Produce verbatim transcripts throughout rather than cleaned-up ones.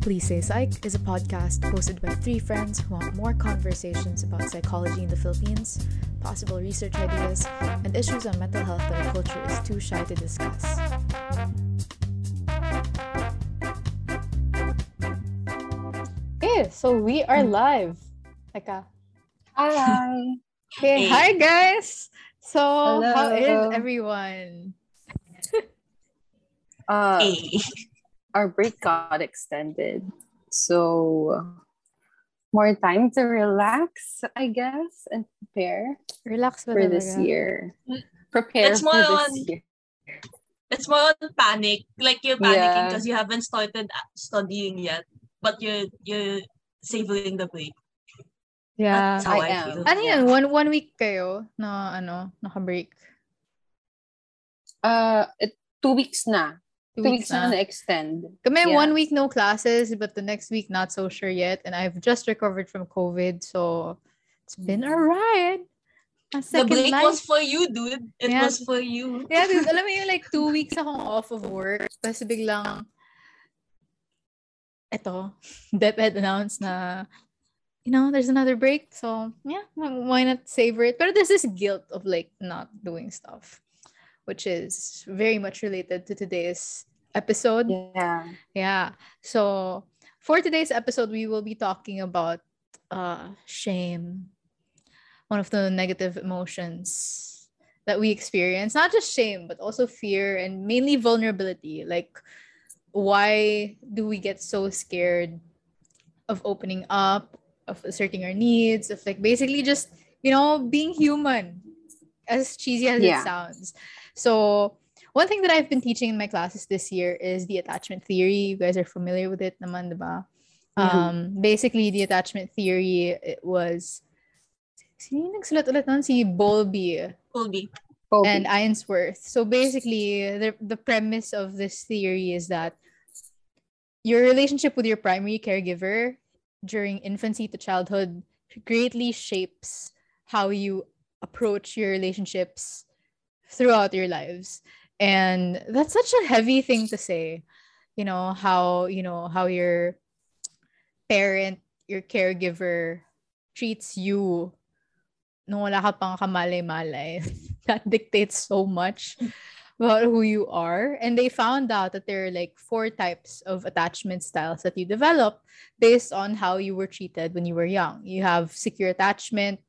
Please Say Psych is a podcast hosted by three friends who want more conversations about psychology in the Philippines, possible research ideas, and issues on mental health that our culture is too shy to discuss. Okay, so we are live. Teka. Hi. Okay, hey. Hi guys. So, hello. How is everyone? uh, hey. Our break got extended, so more time to relax, I guess, and prepare. Relax for this year. Prepare it's for this on, year. It's more on panic, like you're panicking because yeah. you haven't started studying yet, but you're you're savoring the break. Yeah, that's how I, I am. Feel. Ano yan? One one week kayo na ano naka-break? Uh, it, two weeks na. Two weeks, weeks na extend. Kami yeah. one week no classes, but the next week not so sure yet. And I've just recovered from COVID, so it's been alright. The break life. was for you, dude. It yeah. was for you. Yeah, because alam mo yun, like two weeks akong off of work. Tapos biglang, eto, DepEd announced na, you know, there's another break. So yeah, why not savor it? But there's this guilt of like not doing stuff, which is very much related to today's episode. Yeah. Yeah. So for today's episode, we will be talking about uh, shame, one of the negative emotions that we experience. Not just shame, but also fear and mainly vulnerability. Like, why do we get so scared of opening up, of asserting our needs, of like basically just, you know, being human, as cheesy as yeah. it sounds. So one thing that I've been teaching in my classes this year is the attachment theory. You guys are familiar with it, naman, diba? Um, mm-hmm. Basically, the attachment theory, it was... Sino nagsulat ulit nun? Si Bowlby. Bowlby. And Ainsworth. So basically, the, the premise of this theory is that your relationship with your primary caregiver during infancy to childhood greatly shapes how you approach your relationships throughout your lives. And that's such a heavy thing to say, you know, how, you know, how your parent, your caregiver treats you nung wala ka pang kamalay-malay. That dictates so much about who you are. And they found out that there are like four types of attachment styles that you develop based on how you were treated when you were young. You have secure attachment,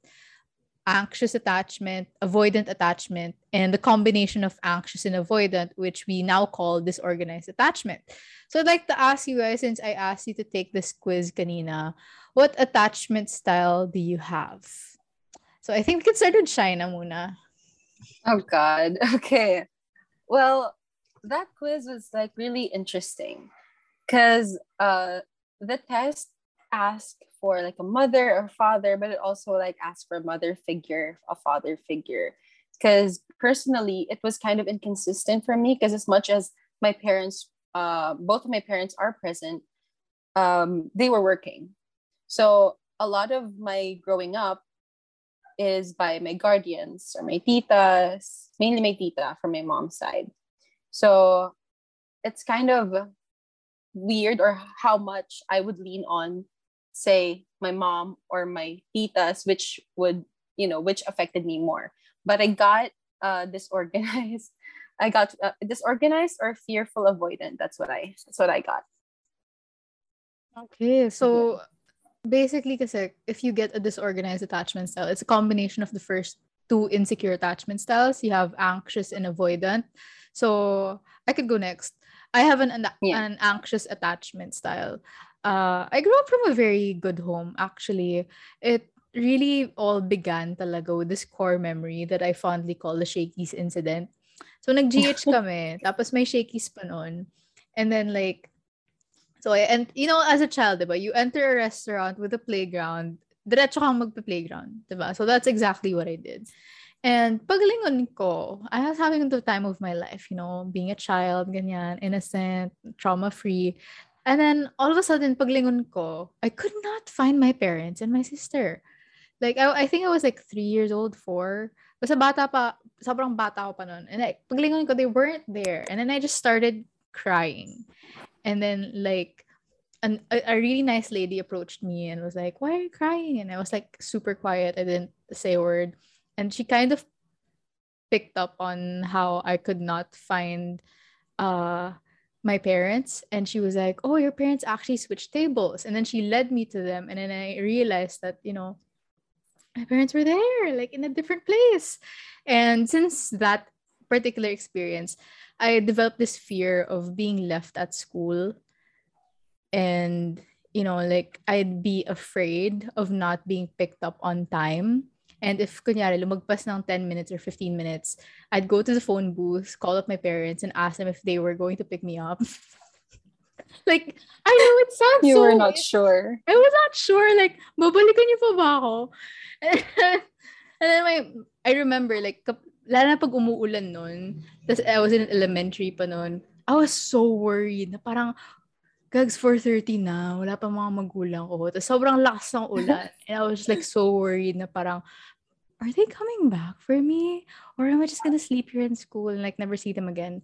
anxious attachment, avoidant attachment, and the combination of anxious and avoidant, which we now call disorganized attachment. So I'd like to ask you guys, since I asked you to take this quiz kanina, what attachment style do you have? So I think we can start with Shaina muna. Oh God. Okay. Well, that quiz was like really interesting because uh, the test asked for like a mother or father, but it also like asked for a mother figure, a father figure. Because personally, it was kind of inconsistent for me because as much as my parents, uh, both of my parents are present, um, they were working. So a lot of my growing up is by my guardians or my titas, mainly my tita from my mom's side. So it's kind of weird or how much I would lean on, say, my mom or my titas, which would, you know, which affected me more. But I got uh, disorganized. I got uh, disorganized or fearful avoidant. That's what I, that's what I got. Okay. So basically, kasi, if you get a disorganized attachment style, it's a combination of the first two insecure attachment styles. You have anxious and avoidant. So I could go next. I have an, an, yeah. an anxious attachment style. Uh, I grew up from a very good home, actually. It really all began talaga with this core memory that I fondly call the Shakey's incident. So, nag-G H kami, tapos may Shakey's pa noon. And then, like, so, I, and, you know, as a child, diba, you enter a restaurant with a playground, diretso kang magpa-playground, diba? So, that's exactly what I did. And paglingon ko, I was having the time of my life, you know, being a child, ganyan, innocent, trauma-free. And then, all of a sudden, paglingon ko, I could not find my parents and my sister. Like, I, I think I was like three years old, four. Basta bata pa, sobrang bata ko pa nun. And like, paglingon ko, they weren't there. And then I just started crying. And then, like, an, a, a really nice lady approached me and was like, why are you crying? And I was like super quiet. I didn't say a word. And she kind of picked up on how I could not find uh, my parents. And she was like, oh, your parents actually switched tables. And then she led me to them. And then I realized that, you know, my parents were there, like in a different place. And since that particular experience, I developed this fear of being left at school. And, you know, like I'd be afraid of not being picked up on time. And if, kunyari, lumagpas ng ten minutes or fifteen minutes, I'd go to the phone booth, call up my parents, and ask them if they were going to pick me up. Like, I know it sounds You so were not weird. Sure. I was not sure. Like, babalikan niyo pa ba ako? And then my, I remember, like, lalo na pag umuulan nun, tas I was in elementary pa nun, I was so worried na parang, Gags, four thirty na, wala pa mga magulang ko. Tapos sobrang lakas ng ulan. And I was just like so worried na parang, are they coming back for me? Or am I just gonna sleep here in school and like never see them again?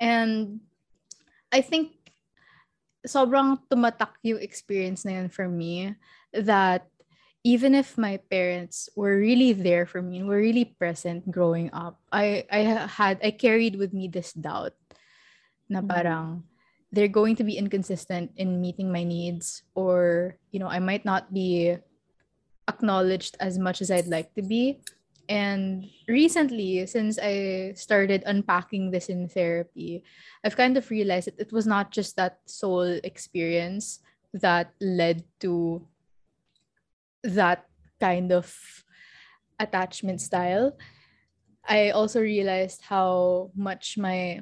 And I think sobrang tumatak yung experience na yun for me that even if my parents were really there for me and were really present growing up, I, I had, I carried with me this doubt na parang, mm-hmm. they're going to be inconsistent in meeting my needs, or, you know, I might not be acknowledged as much as I'd like to be. And recently, since I started unpacking this in therapy, I've kind of realized that it was not just that soul experience that led to that kind of attachment style. I also realized how much my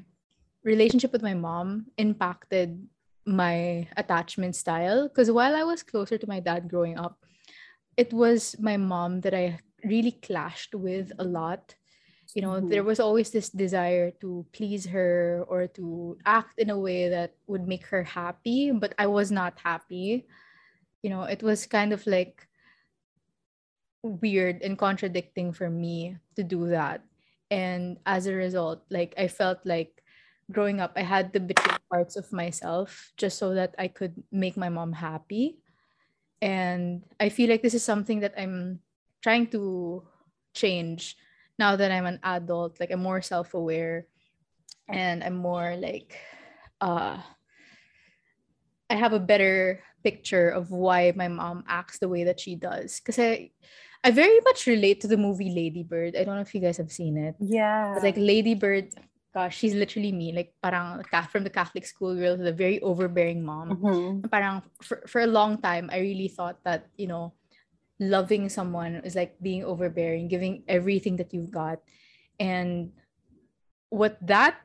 relationship with my mom impacted my attachment style, because while I was closer to my dad growing up, it was my mom that I really clashed with a lot. You know, mm-hmm. there was always this desire to please her or to act in a way that would make her happy, but I was not happy. You know, it was kind of like weird and contradicting for me to do that. And as a result, like I felt like growing up, I had to betray parts of myself just so that I could make my mom happy. And I feel like this is something that I'm trying to change now that I'm an adult. Like, I'm more self-aware and I'm more like, uh, I have a better picture of why my mom acts the way that she does. Because I, I very much relate to the movie Ladybird. I don't know if you guys have seen it. Yeah. It's like Ladybird. Gosh, she's literally me, like parang from the Catholic schoolgirl to the very overbearing mom. Mm-hmm. Parang for, for a long time, I really thought that, you know, loving someone is like being overbearing, giving everything that you've got. And what that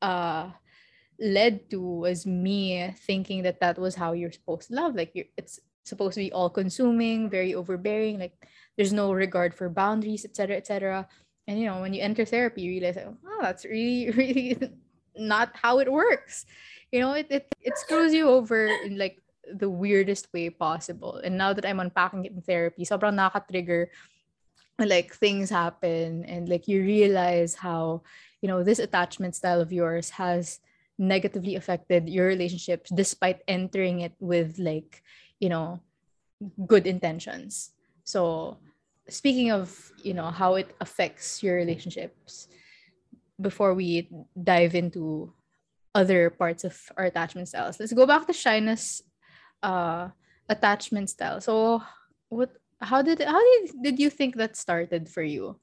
uh, led to was me thinking that that was how you're supposed to love. Like, you're, it's supposed to be all-consuming, very overbearing, like there's no regard for boundaries, et cetera, et cetera. And, you know, when you enter therapy, you realize, oh, that's really, really not how it works. You know, it it, it screws you over in, like, the weirdest way possible. And now that I'm unpacking it in therapy, sobrang naka-trigger, like, things happen. And, like, you realize how, you know, this attachment style of yours has negatively affected your relationships despite entering it with, like, you know, good intentions. So speaking of, you know, how it affects your relationships, before we dive into other parts of our attachment styles, let's go back to shyness uh, attachment style. So what, how did, how did, did you think that started for you?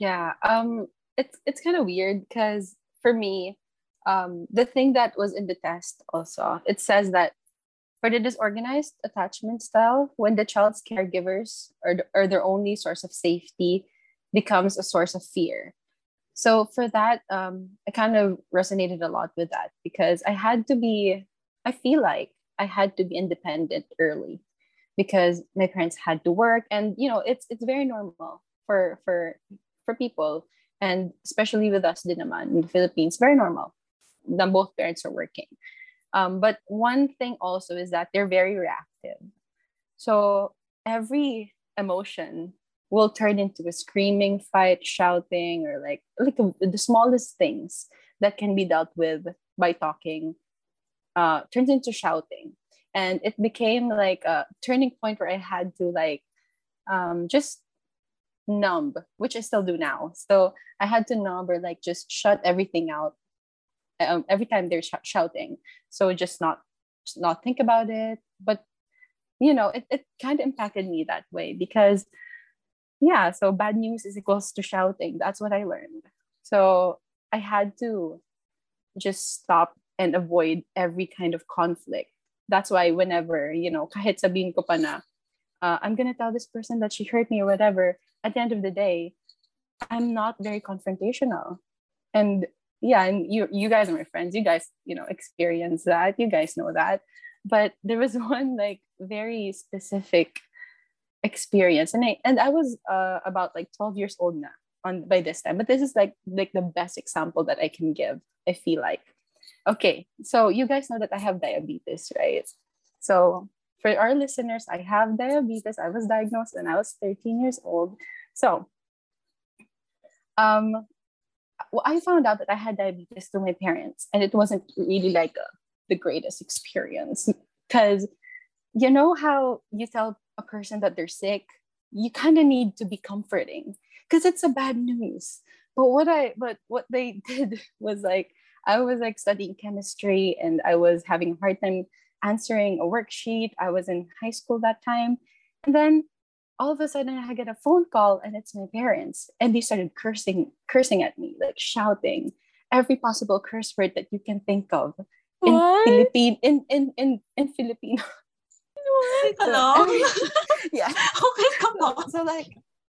Yeah, um, it's, it's kind of weird because for me, um, the thing that was in the test also, it says that for the disorganized attachment style, when the child's caregivers or, or their only source of safety becomes a source of fear. So for that, um, I kind of resonated a lot with that because I had to be, I feel like I had to be independent early because my parents had to work. And, you know, it's it's very normal for for for people. And especially with us din naman in the Philippines, very normal that both parents are working. Um, but one thing also is that they're very reactive. So every emotion will turn into a screaming, fight, shouting, or like, like the smallest things that can be dealt with by talking uh, turned into shouting. And it became like a turning point where I had to like um, just numb, which I still do now. So I had to numb or like just shut everything out um, every time they're sh- shouting. So just not just not think about it. But, you know, it, it kind of impacted me that way because, yeah, so bad news is equals to shouting. That's what I learned. So I had to just stop and avoid every kind of conflict. That's why whenever, you know, kahit sabihin ko pa na, uh, I'm going to tell this person that she hurt me or whatever, at the end of the day, I'm not very confrontational. And yeah, and you you guys are my friends. You guys, you know, experience that. You guys know that. But there was one like very specific experience. And I, and I was uh, about like twelve years old now on by this time. But this is like like the best example that I can give, I feel like. Okay, so you guys know that I have diabetes, right? So for our listeners, I have diabetes. I was diagnosed when I was thirteen years old. So um, well, I found out that I had diabetes through my parents, and it wasn't really like a, the greatest experience because you know how you tell a person that they're sick, you kind of need to be comforting because it's a bad news. But what I but what they did was like, I was like studying chemistry and I was having a hard time answering a worksheet. I was in high school that time. And then all of a sudden I get a phone call and it's my parents. And they started cursing, cursing at me, like shouting every possible curse word that you can think of in what? Philippine, in, in, in, in Filipino. What? So, hello? Every, yeah. Okay, come on. So, so like,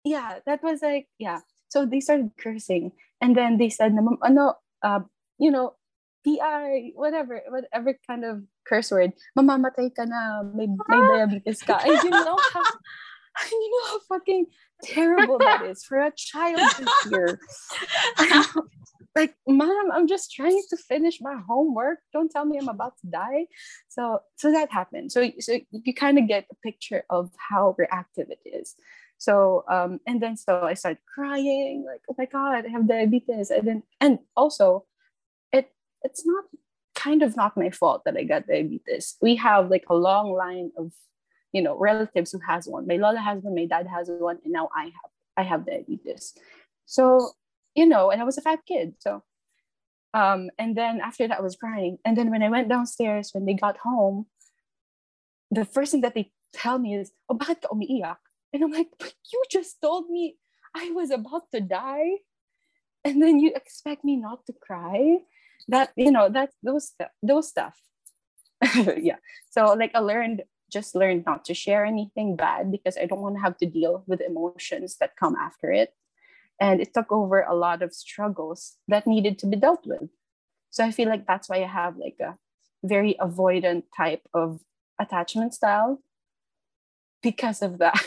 yeah, that was like, yeah. So they started cursing and then they said, no, no, uh, you know, P I, whatever, whatever kind of curse word. Mamamatay ka na, may, may diabetes ka. And you know how, you know how fucking terrible that is for a child to hear. Like, mom, I'm just trying to finish my homework. Don't tell me I'm about to die. So, so that happened. So, so you kind of get a picture of how reactive it is. So, um, and then so I started crying, like, oh my God, I have diabetes. And then, and also, it's not kind of not my fault that I got diabetes. We have like a long line of, you know, relatives who has one. My Lola has one, my dad has one, and now I have, I have diabetes. So, you know, and I was a fat kid. So, um, and then after that I was crying. And then when I went downstairs, when they got home, the first thing that they tell me is, oh, bakit ka umiiyak? And I'm like, but you just told me I was about to die. And then you expect me not to cry? That, you know, that those those stuff. Yeah, so like I learned just learned not to share anything bad because I don't want to have to deal with emotions that come after it, and it took over a lot of struggles that needed to be dealt with. So I feel like that's why I have like a very avoidant type of attachment style because of that.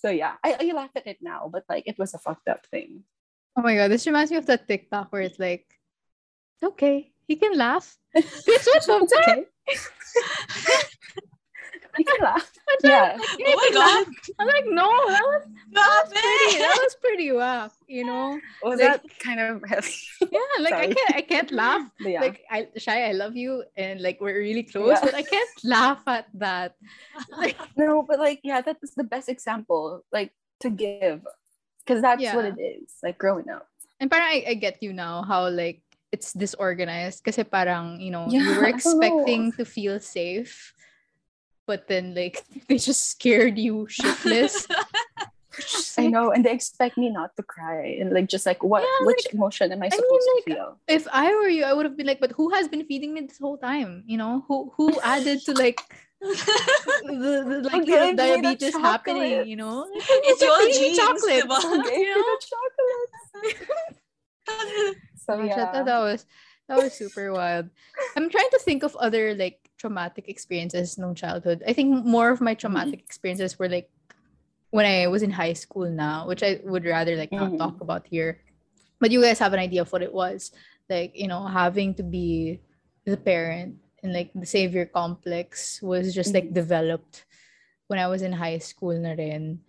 So yeah, I, I laugh at it now, but like it was a fucked up thing. Oh my God, this reminds me of that TikTok where it's like, okay, you can laugh. This was okay. You can laugh. Like, yeah. You oh my God. Laugh. I'm like, no, that was, that was pretty. That was pretty rough. You know. Was like, that kind of? Yeah, like sorry. I can't. I can't laugh. Yeah. Like I, Shai, I love you, and like we're really close, yeah. But I can't laugh at that. Like, no, but like, yeah, that is the best example, like to give, because that's yeah. what it is. Like growing up. And parang I, I get you now how like. It's disorganized kasi parang, you know, yeah, you were expecting to feel safe, but then like they just scared you shitless. I know, and they expect me not to cry and like just like what yeah, which like, emotion am I supposed I mean, like, to feel? If I were you, I would have been like, but who has been feeding me this whole time? You know, who who added to like the, the like okay, diabetes the happening? You know, it's your genes, chocolate. You know, chocolate. So yeah. that, that was that was super wild. I'm trying to think of other like traumatic experiences in childhood. I think more of my traumatic experiences were like when I was in high school now, which I would rather like not mm-hmm. talk about here. But you guys have an idea of what it was. Like, you know, having to be the parent and like the savior complex was just mm-hmm. like developed when I was in high school na rin,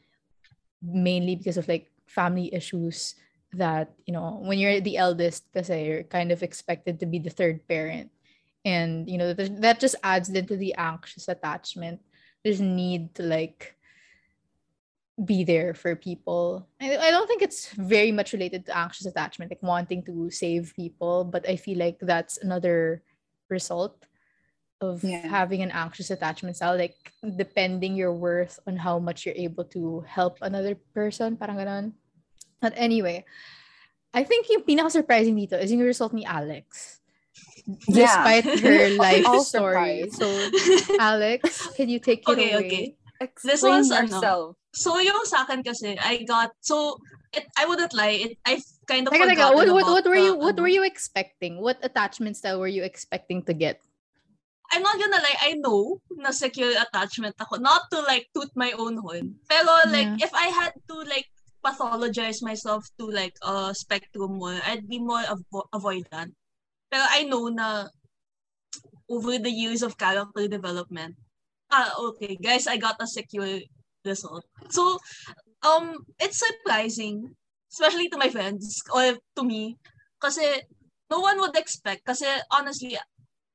mainly because of like family issues. That, you know, when you're the eldest kasi you're kind of expected to be the third parent And, you know, th- that just adds into the anxious attachment, this need to, like, be there for people. I, I don't think it's very much related to anxious attachment, like wanting to save people, but I feel like that's another result of yeah. having an anxious attachment style, like depending your worth on how much you're able to help another person, parang ganon. But anyway, I think yung pinaka-surprising dito is yung result ni Alex. Despite yeah. her life story. So, Alex, can you take it okay, away? Okay, okay. This was ourselves. So, yung sa akin kasi, I got, so, it, I wouldn't lie, it, I kind of forgot about... What, what, what were you, what were you expecting? What attachment style were you expecting to get? I'm not gonna lie, I know na secure attachment ako. Not to, like, toot my own horn. Pero, like, yeah. if I had to, like, pathologize myself to, like, a uh, spectrum more, I'd be more avo- avoidant. Pero I know na over the years of character development, ah, okay, guys, I got a secure result. So, um, it's surprising, especially to my friends or to me, kasi no one would expect, kasi honestly,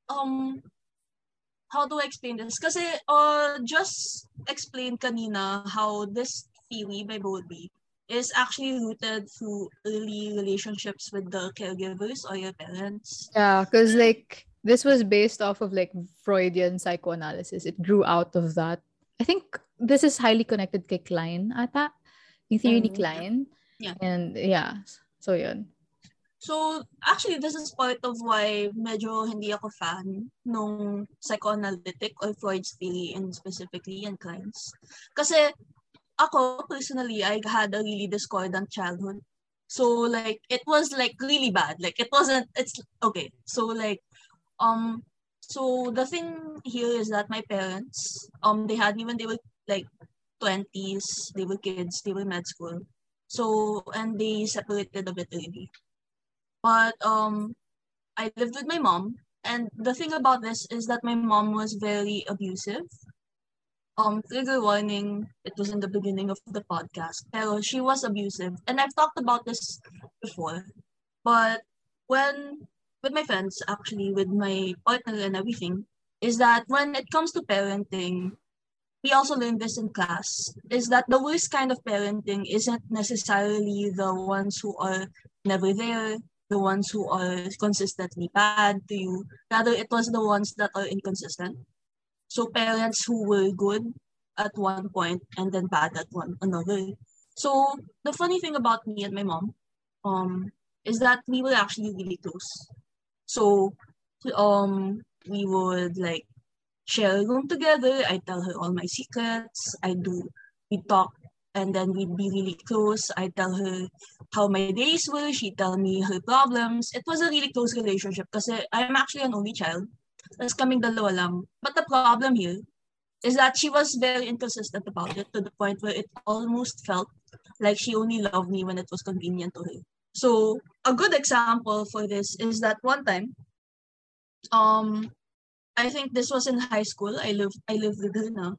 um, how do I explain this? Kasi, uh, just explain kanina how this theory by Bowlby is actually rooted through early relationships with the caregivers or your parents. Yeah, because like this was based off of like Freudian psychoanalysis. It grew out of that. I think this is highly connected to Klein, ata. Yung theory ni Klein. Yeah. And yeah, so yun. So actually, this is part of why medyo hindi ako fan nung psychoanalytic or Freud's theory and specifically and Klein's. Kasi ako, personally, I had a really discordant childhood. So, like, it was, like, really bad. Like, it wasn't, it's, okay. So, like, um, so the thing here is that my parents, um, they had me when they were, like, twenties, they were kids, they were med school. So, and they separated a bit early. But, um, I lived with my mom. And the thing about this is that my mom was very abusive. Um, trigger warning, it was in the beginning of the podcast, pero she was abusive. And I've talked about this before. But when, with my friends, actually, with my partner and everything, is that when it comes to parenting, we also learned this in class, is that the worst kind of parenting isn't necessarily the ones who are never there, the ones who are consistently bad to you. Rather, it was the ones that are inconsistent. So parents who were good at one point and then bad at one another. So the funny thing about me and my mom um, is that we were actually really close. So um, we would like share a room together. I'd tell her all my secrets. I'd do, we'd talk and then we'd be really close. I'd tell her how my days were. She'd tell me her problems. It was a really close relationship because I'm actually an only child. As kaming dalawa lang. But the problem here is that she was very inconsistent about it to the point where it almost felt like she only loved me when it was convenient to her. So a good example for this is that one time, um, I think this was in high school. I lived I lived with her now,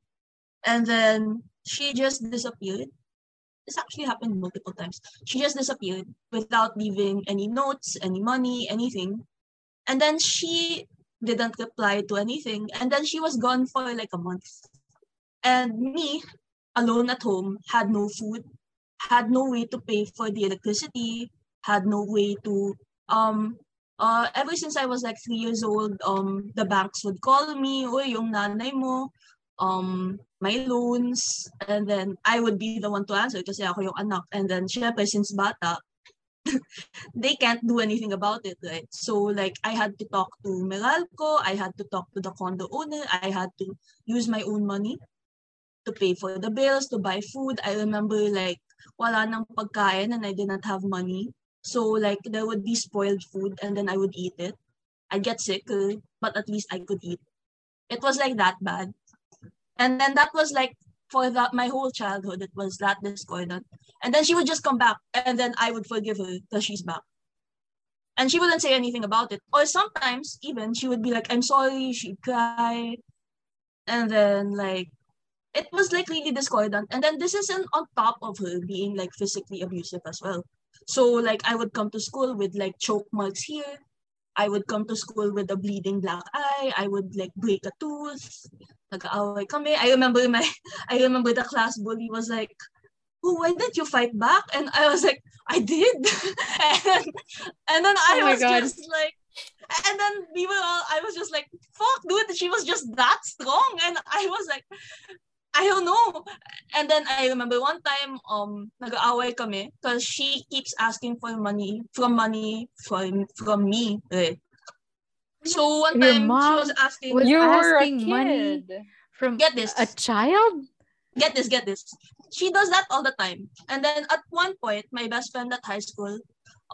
and then she just disappeared. This actually happened multiple times. She just disappeared without leaving any notes, any money, anything, and then she didn't reply to anything. And then she was gone for like a month. And me, alone at home, had no food, had no way to pay for the electricity, had no way to, um, uh, ever since I was like three years old, um, the banks would call me, "Oy, yung nanay mo, um, my loans." And then I would be the one to answer kasi ako yung anak. And then syempre, since bata, they can't do anything about it, right? So, like, I had to talk to Meralco, I had to talk to the condo owner, I had to use my own money to pay for the bills, to buy food. I remember, like, wala nang pagkain and I didn't have money. So, like, there would be spoiled food and then I would eat it. I'd get sick, but at least I could eat. It was, like, that bad. And then that was, like, for that, my whole childhood, it was that discordant. And then she would just come back and then I would forgive her because she's back. And she wouldn't say anything about it. Or sometimes even she would be like, "I'm sorry," she'd cry. And then like, it was like really discordant. And then this isn't on top of her being like physically abusive as well. So like I would come to school with like choke marks here. I would come to school with a bleeding black eye. I would like break a tooth. Nag-aaway kami. I remember my, I remember the class bully was like, "Oh, why didn't you fight back?" And I was like, "I did." and, and then I oh was God. just like, and then we were all. I was just like, "Fuck, dude!" She was just that strong, and I was like, I don't know. And then I remember one time, um, nag-aaway kami because she keeps asking for money, from money, from, from me. Right? So one time, she was asking, was you asking money from get this. a child? Get this, get this. She does that all the time. And then at one point, my best friend at high school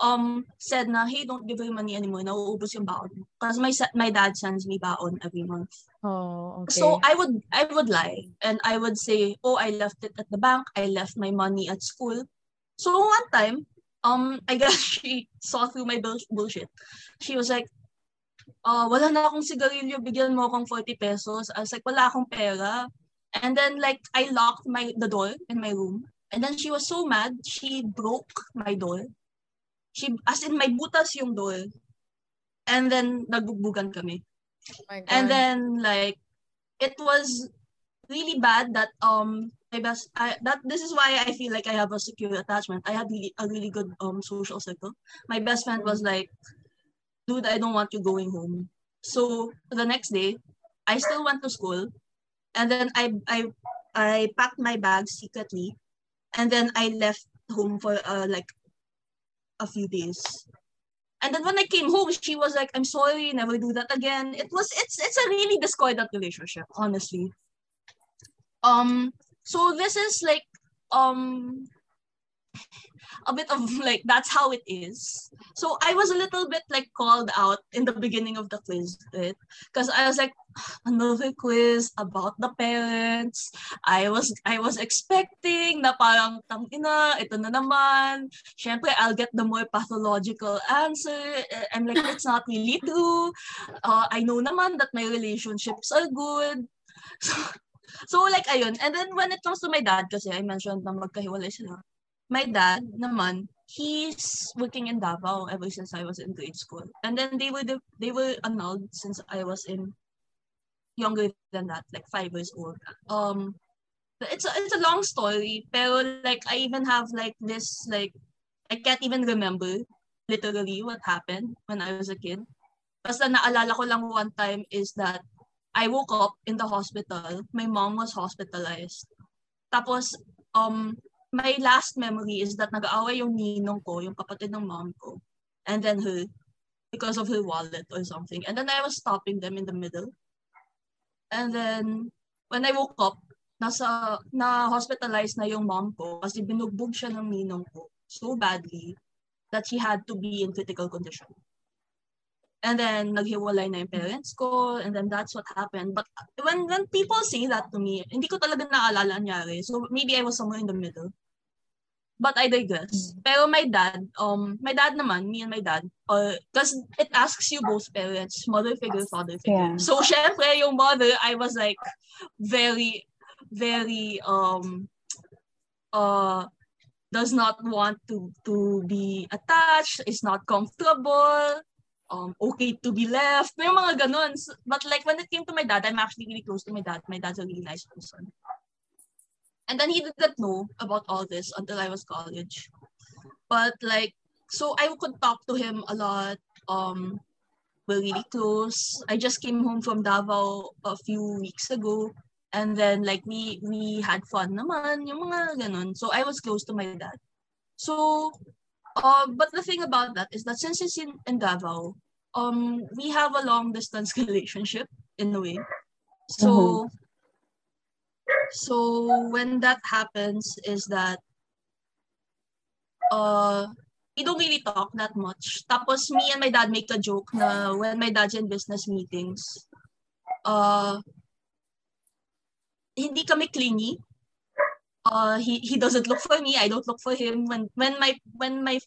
um, said na, hey, don't give her money anymore. Nauubos yung baon. Because my, my dad sends me baon every month. Oh, okay. So I would I would lie and I would say, oh, I left it at the bank. I left my money at school. So one time, um, I guess she saw through my bullshit. She was like, uh, wala na akong sigarilyo, bigyan mo akong forty pesos. I was like, wala akong pera. And then like, I locked my the door in my room. And then she was so mad, she broke my door. She, as in, may butas yung door. And then nagbugbugan kami. Oh and then like it was really bad that um my best I that this is why I feel like I have a secure attachment. I had really, a really good um social circle. My best friend was like, dude, I don't want you going home. So the next day I still went to school and then I I I packed my bag secretly and then I left home for uh, like a few days. And then when I came home, she was like, I'm sorry, never do that again. It was, it's it's a really discordant relationship, honestly. Um, so this is like, um, a bit of like, that's how it is. So I was a little bit like called out in the beginning of the quiz, right? Because I was like, another quiz about the parents. I was I was expecting na parang tangina, ito na naman. Syempre, I'll get the more pathological answer. I'm like, it's not really true. Uh, I know naman that my relationships are good. So, so like ayun. And then when it comes to my dad, kasi I mentioned na magkahiwalay sila. My dad naman, he's working in Davao ever since I was in grade school. And then they were they were annulled since I was in younger than that, like five years old. Um, it's a, it's a long story, pero like I even have like this, like I can't even remember literally what happened when I was a kid. Basta naalala ko lang one time is that I woke up in the hospital. My mom was hospitalized. Tapos, um, my last memory is that nag-aaway yung ninong ko, yung kapatid ng mom ko, and then her, because of her wallet or something. And then I was stopping them in the middle. And then, when I woke up, nasa, na-hospitalized na yung mom ko kasi binugbog siya ng ninong ko so badly that she had to be in critical condition. And then, naghiwalay na yung parents ko, and then that's what happened. But when when people say that to me, hindi ko talaga naalala nangyari. So maybe I was somewhere in the middle. But I digress. Pero my dad, um, my dad naman, me and my dad, because uh, it asks you both parents, mother figure, father figure. Yeah. So, syempre, yung mother, I was like, very, very, um, uh, does not want to, to be attached, is not comfortable, um, okay to be left, may mga ganun. But like, when it came to my dad, I'm actually really close to my dad. My dad's a really nice person. And then he didn't know about all this until I was college. But like, so I could talk to him a lot. Um, we're really close. I just came home from Davao a few weeks ago. And then like, we we had fun naman, yung mga ganun. So I was close to my dad. So, uh, but the thing about that is that since he's in, in Davao, um, we have a long distance relationship in a way. So, mm-hmm. So when that happens is that uh, we don't really talk that much. Tapos me and my dad make a joke na when my dad's in business meetings, uh, hindi kami clingy. Uh, he he doesn't look for me. I don't look for him. When when my when my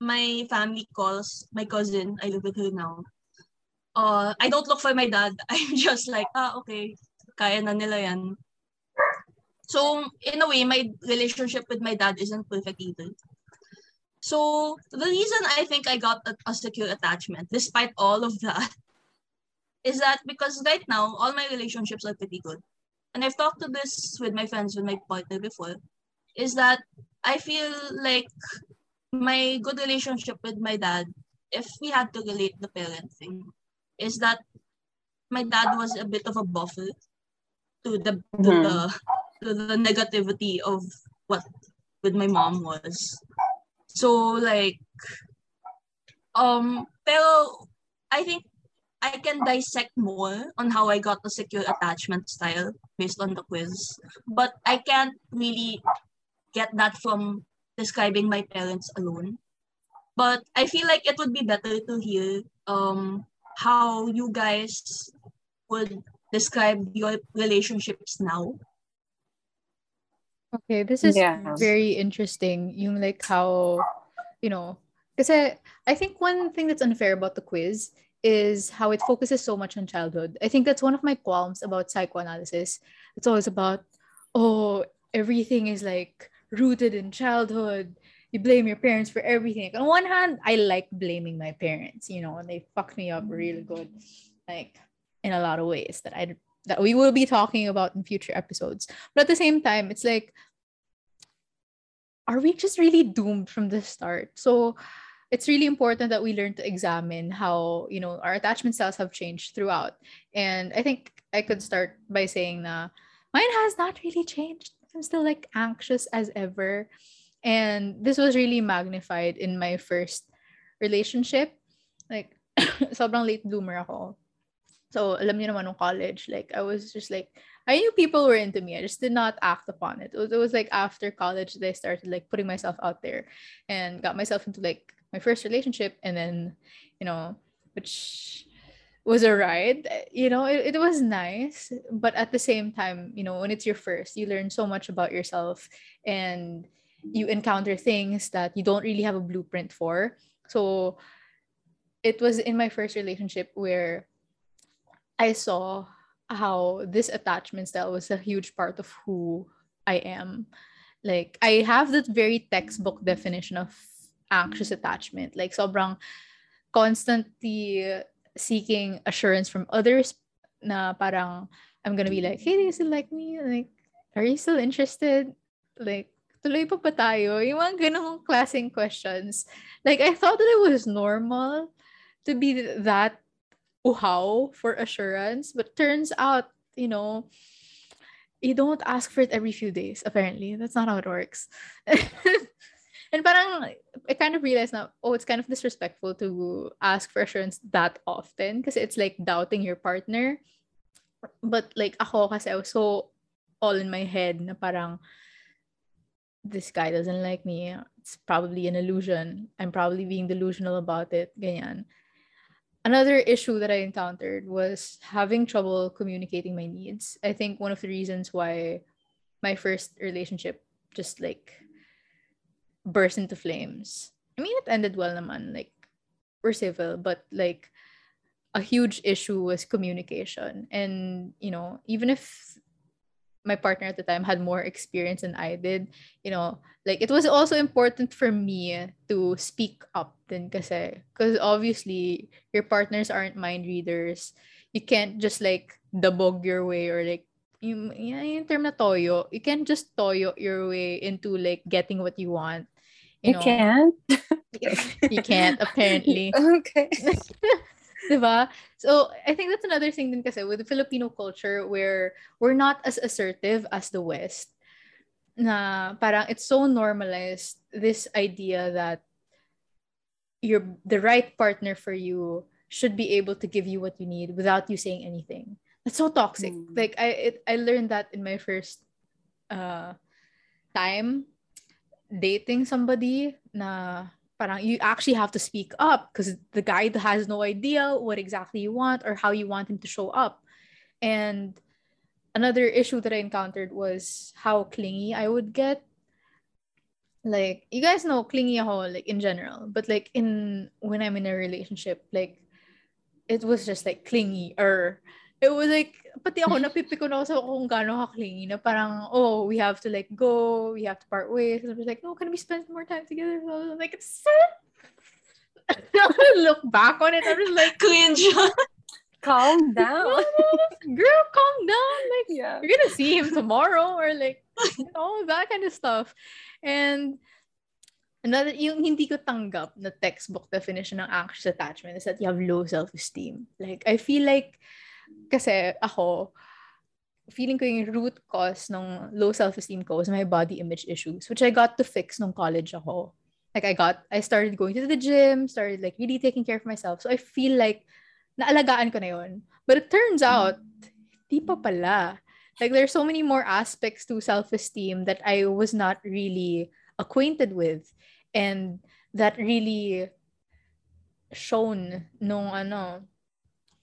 my family calls my cousin, I live with her now. Uh, I don't look for my dad. I'm just like, ah, okay, kaya na nila yan. So, in a way, my relationship with my dad isn't perfect either. So the reason I think I got a, a secure attachment, despite all of that, is that because right now, all my relationships are pretty good. And I've talked to this with my friends, with my partner before, is that I feel like my good relationship with my dad, if we had to relate the parent thing, is that my dad was a bit of a buffer to the, to mm-hmm. the, to the negativity of what with my mom was. So like, um, pero I think I can dissect more on how I got the secure attachment style based on the quiz, but I can't really get that from describing my parents alone. But I feel like it would be better to hear um, how you guys would describe your relationships now. Okay, this is yes. very interesting. Yung like how, you know, because I think one thing that's unfair about the quiz is how it focuses so much on childhood. I think that's one of my qualms about psychoanalysis. It's always about, oh, everything is like rooted in childhood. You blame your parents for everything. Like, on one hand, I like blaming my parents, you know, and they fucked me up really good, like in a lot of ways that I that we will be talking about in future episodes. But at the same time, it's like, are we just really doomed from the start? So it's really important that we learn to examine how, you know, our attachment styles have changed throughout. And I think I could start by saying that mine has not really changed. I'm still like anxious as ever. And this was really magnified in my first relationship. Like, sobrang late bloomer ako. So, alam niyo naman nung college, like, I was just like, I knew people were into me. I just did not act upon it. It was, it was like after college that I started like putting myself out there and got myself into like my first relationship. And then, you know, which was a ride, you know, it, it was nice. But at the same time, you know, when it's your first, you learn so much about yourself and you encounter things that you don't really have a blueprint for. So it was in my first relationship where I saw how this attachment style was a huge part of who I am. Like, I have that very textbook definition of anxious attachment. Like, sobrang constantly seeking assurance from others na parang I'm gonna be like, hey, do you still like me? Like, are you still interested? Like, tuloy pa ba tayo? Yung mga ganong klaseng questions. Like, I thought that it was normal to be that uhaw for assurance, but turns out, you know, you don't ask for it every few days. Apparently, that's not how it works. And parang I kind of realized now, oh, it's kind of disrespectful to ask for assurance that often because it's like doubting your partner. But like ako kasi I was so all in my head na parang this guy doesn't like me. It's probably an illusion. I'm probably being delusional about it. Ganyan. Another issue that I encountered was having trouble communicating my needs. I think one of the reasons why my first relationship just like burst into flames. I mean, it ended well naman. Like, we're civil, but like a huge issue was communication. And, you know, even if my partner at the time had more experience than I did, you know, like it was also important for me to speak up then kasi, because obviously your partners aren't mind readers. You can't just like debug your way or like, yung, yung term na toyo, you can't just toyo your way into like getting what you want. You, you know? Can't? You can't, apparently. Okay. Diba? So I think that's another thing din kasi with the Filipino culture where we're not as assertive as the West. Na parang it's so normalized, this idea that you're the right partner for you should be able to give you what you need without you saying anything. That's so toxic. Mm. Like I it, I learned that in my first uh time dating somebody na you actually have to speak up because the guy has no idea what exactly you want or how you want him to show up. And another issue that I encountered was how clingy I would get. Like, you guys know clingy ako, like in general, but like in when I'm in a relationship, like it was just like clingy or it was like, pati ako, napipikon ako sa kung gaano ka-clingy na parang, oh, we have to like go, we have to part ways. And I was like, oh, can we spend more time together? So I was like, it's look back on it. I was like, cringe. Calm down. Girl, calm down. Like, yeah. You're gonna see him tomorrow or like, you know, that kind of stuff. And another, yung hindi ko tanggap na textbook definition ng anxious attachment is that you have low self-esteem. Like, I feel like, kasi ako, feeling ko yung root cause ng low self-esteem ko was my body image issues, which I got to fix nung college ako. Like, I got, I started going to the gym, started like really taking care of myself. So, I feel like, naalagaan ko na yun. But it turns out, di pa pala. Like, there's so many more aspects to self-esteem that I was not really acquainted with. And that really shown nung ano,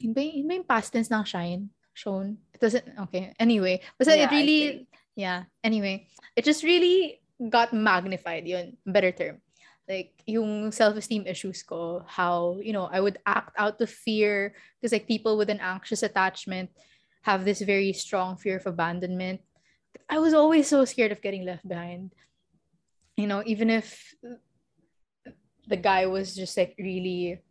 yun ba yung, yun ba yung past tense ng shine? Shown? It doesn't, okay. Anyway, basta yeah, it really, yeah, anyway, it just really got magnified, yun, better term. Like, yung self-esteem issues ko, how, you know, I would act out of fear, because like people with an anxious attachment have this very strong fear of abandonment. I was always so scared of getting left behind. You know, even if the guy was just like really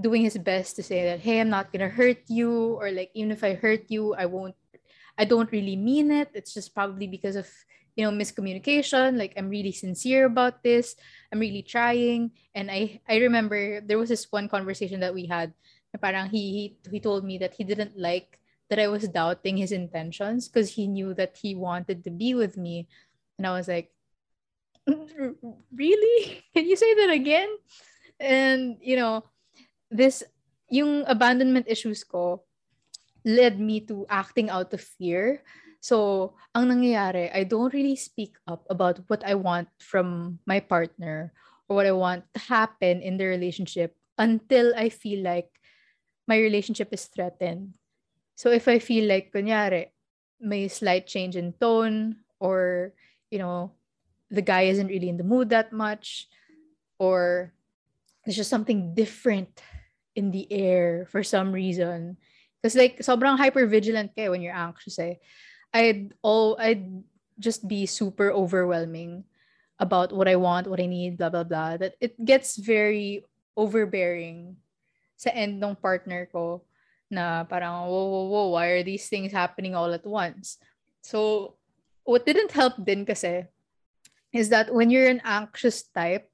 doing his best to say that, hey, I'm not gonna hurt you, or like, even if I hurt you, I won't, I don't really mean it. It's just probably because of, you know, miscommunication. Like, I'm really sincere about this. I'm really trying. And I, I remember there was this one conversation that we had. Parang he, he, he told me that he didn't like that I was doubting his intentions because he knew that he wanted to be with me. And I was like, really? Can you say that again? And, you know, this, yung abandonment issues ko led me to acting out of fear. So, ang nangyayari, I don't really speak up about what I want from my partner or what I want to happen in the relationship until I feel like my relationship is threatened. So, if I feel like, kunyari, may slight change in tone or, you know, the guy isn't really in the mood that much, or there's just something different in the air for some reason. Because like, sobrang hypervigilant ka when you're anxious eh. I'd, all, I'd just be super overwhelming about what I want, what I need, blah, blah, blah. That it gets very overbearing sa end ng partner ko na parang, whoa, whoa, whoa, why are these things happening all at once? So, what didn't help din kasi is that when you're an anxious type,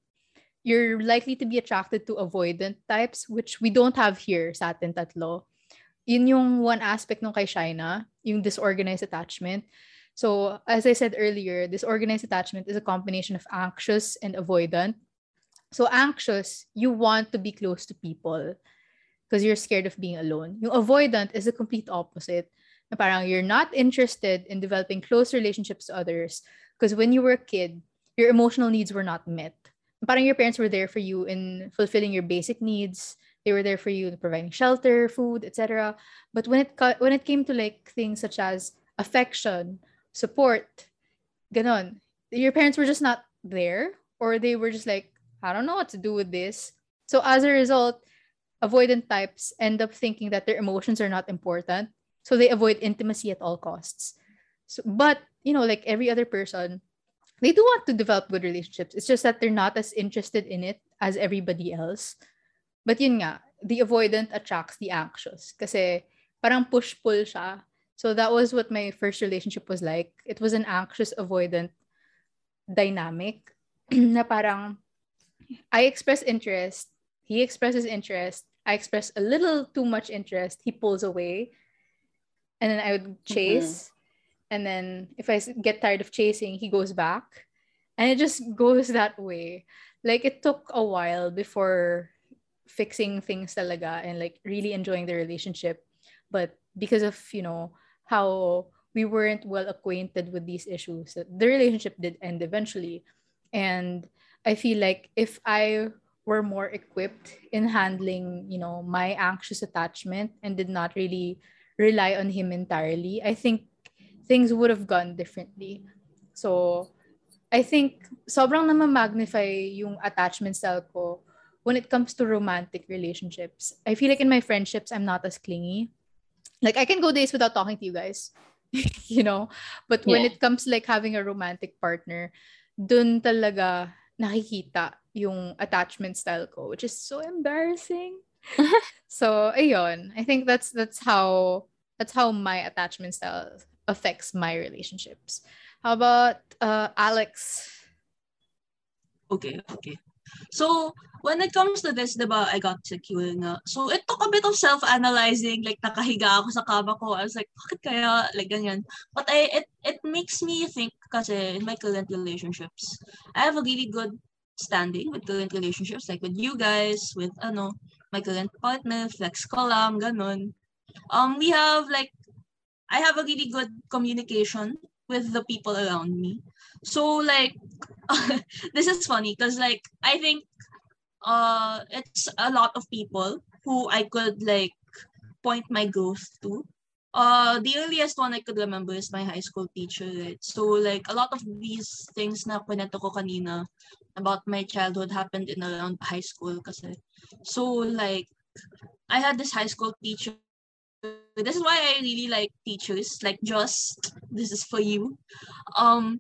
you're likely to be attracted to avoidant types, which we don't have here sa atin tatlo. Yun yung one aspect nung kay Shaina, yung disorganized attachment. So, as I said earlier, disorganized attachment is a combination of anxious and avoidant. So, anxious, you want to be close to people because you're scared of being alone. Yung avoidant is the complete opposite. Na parang you're not interested in developing close relationships to others. Because when you were a kid, your emotional needs were not met. Parang your parents were there for you in fulfilling your basic needs. They were there for you in providing shelter, food, et cetera. But when it when it came to like things such as affection, support, ganon, your parents were just not there, or they were just like, I don't know what to do with this. So as a result, avoidant types end up thinking that their emotions are not important, so they avoid intimacy at all costs. So, but, you know, like every other person, they do want to develop good relationships. It's just that they're not as interested in it as everybody else. But yun nga, the avoidant attracts the anxious. Kasi parang push-pull siya. So that was what my first relationship was like. It was an anxious-avoidant dynamic na parang I express interest, he expresses interest, I express a little too much interest, he pulls away, and then I would chase. Mm-hmm. And then if I get tired of chasing, he goes back. And it just goes that way. Like, it took a while before fixing things talaga and like really enjoying the relationship. But because of, you know, how we weren't well acquainted with these issues, the relationship did end eventually. And I feel like if I were more equipped in handling, you know, my anxious attachment and did not really rely on him entirely, I think things would have gone differently. So, I think sobrang namamagnify yung attachment style ko when it comes to romantic relationships. I feel like in my friendships, I'm not as clingy. like I can go days without talking to you guys, you know, but when yeah. it comes like having a romantic partner, dun talaga nakikita yung attachment style ko, which is so embarrassing. So ayun, I think that's that's how that's how my attachment style affects my relationships. How about uh, Alex? Okay, okay. So when it comes to this, diba, I got secure nga. So it took a bit of self-analyzing. Like nakahiga ako sa kama ko. I was like, bakit kaya? Like ganyan. But I, it it makes me think kasi in my current relationships, I have a really good standing with current relationships. Like with you guys, with ano, my current partner, Flex Column, ganun. Um, we have like, I have a really good communication with the people around me. So like, this is funny because like I think uh it's a lot of people who I could like point my growth to. Uh the earliest one I could remember is my high school teacher, right? So like a lot of these things na kwento ko kanina about my childhood happened in around high school kasi. So like I had this high school teacher. This is why I really like teachers. Like just this is for you. Um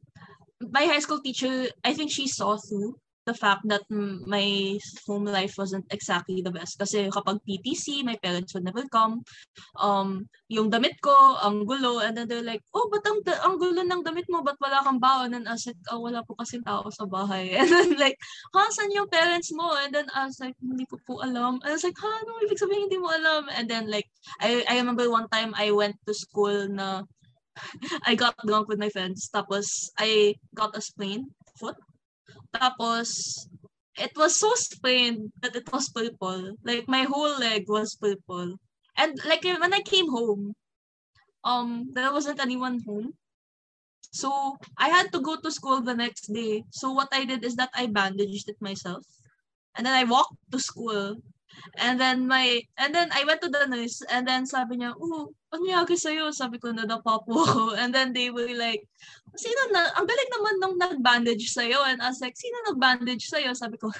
my high school teacher, I think she saw through the fact that my home life wasn't exactly the best. Kasi kapag P T C, my parents would never come. Um, yung damit ko, ang gulo. And then they're like, oh, ba't ang, ang gulo ng damit mo? Ba't wala kang baon? And I was like, oh, wala po kasing tao sa bahay. And then like, ha, saan yung parents mo? And then I was like, hindi ko po alam. And I was like, ha, ano ibig sabihin hindi mo alam? And then like, I, I remember one time I went to school na I got drunk with my friends. Tapos, I got a sprain foot. Tapos, it was so sprained that it was purple. Like, my whole leg was purple. And, like, when I came home, um, there wasn't anyone home. So, I had to go to school the next day. So, what I did is that I bandaged it myself. And then I walked to school. And then my, and then I went to the nurse. And then sabi niya, oh, ano nangyari sa'yo? Sabi ko, nadapa po ako. And then they were like, sino na, ang galing naman nung nag-bandage sa'yo. And I was like, sino nag-bandage sa'yo? Sabi ko,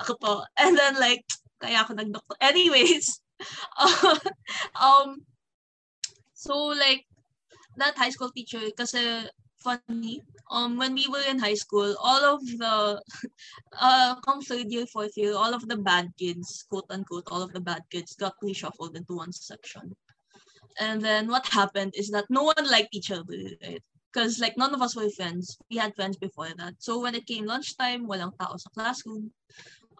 ako po. And then like, kaya ako nag-doctor. Anyways, uh, um, so like, that high school teacher, kasi funny, um, when we were in high school, all of the, uh, come third year, fourth year, all of the bad kids, quote unquote, all of the bad kids got reshuffled into one section. And then what happened is that no one liked each other, right? Because like none of us were friends. We had friends before that. So when it came lunchtime, walang tao sa classroom.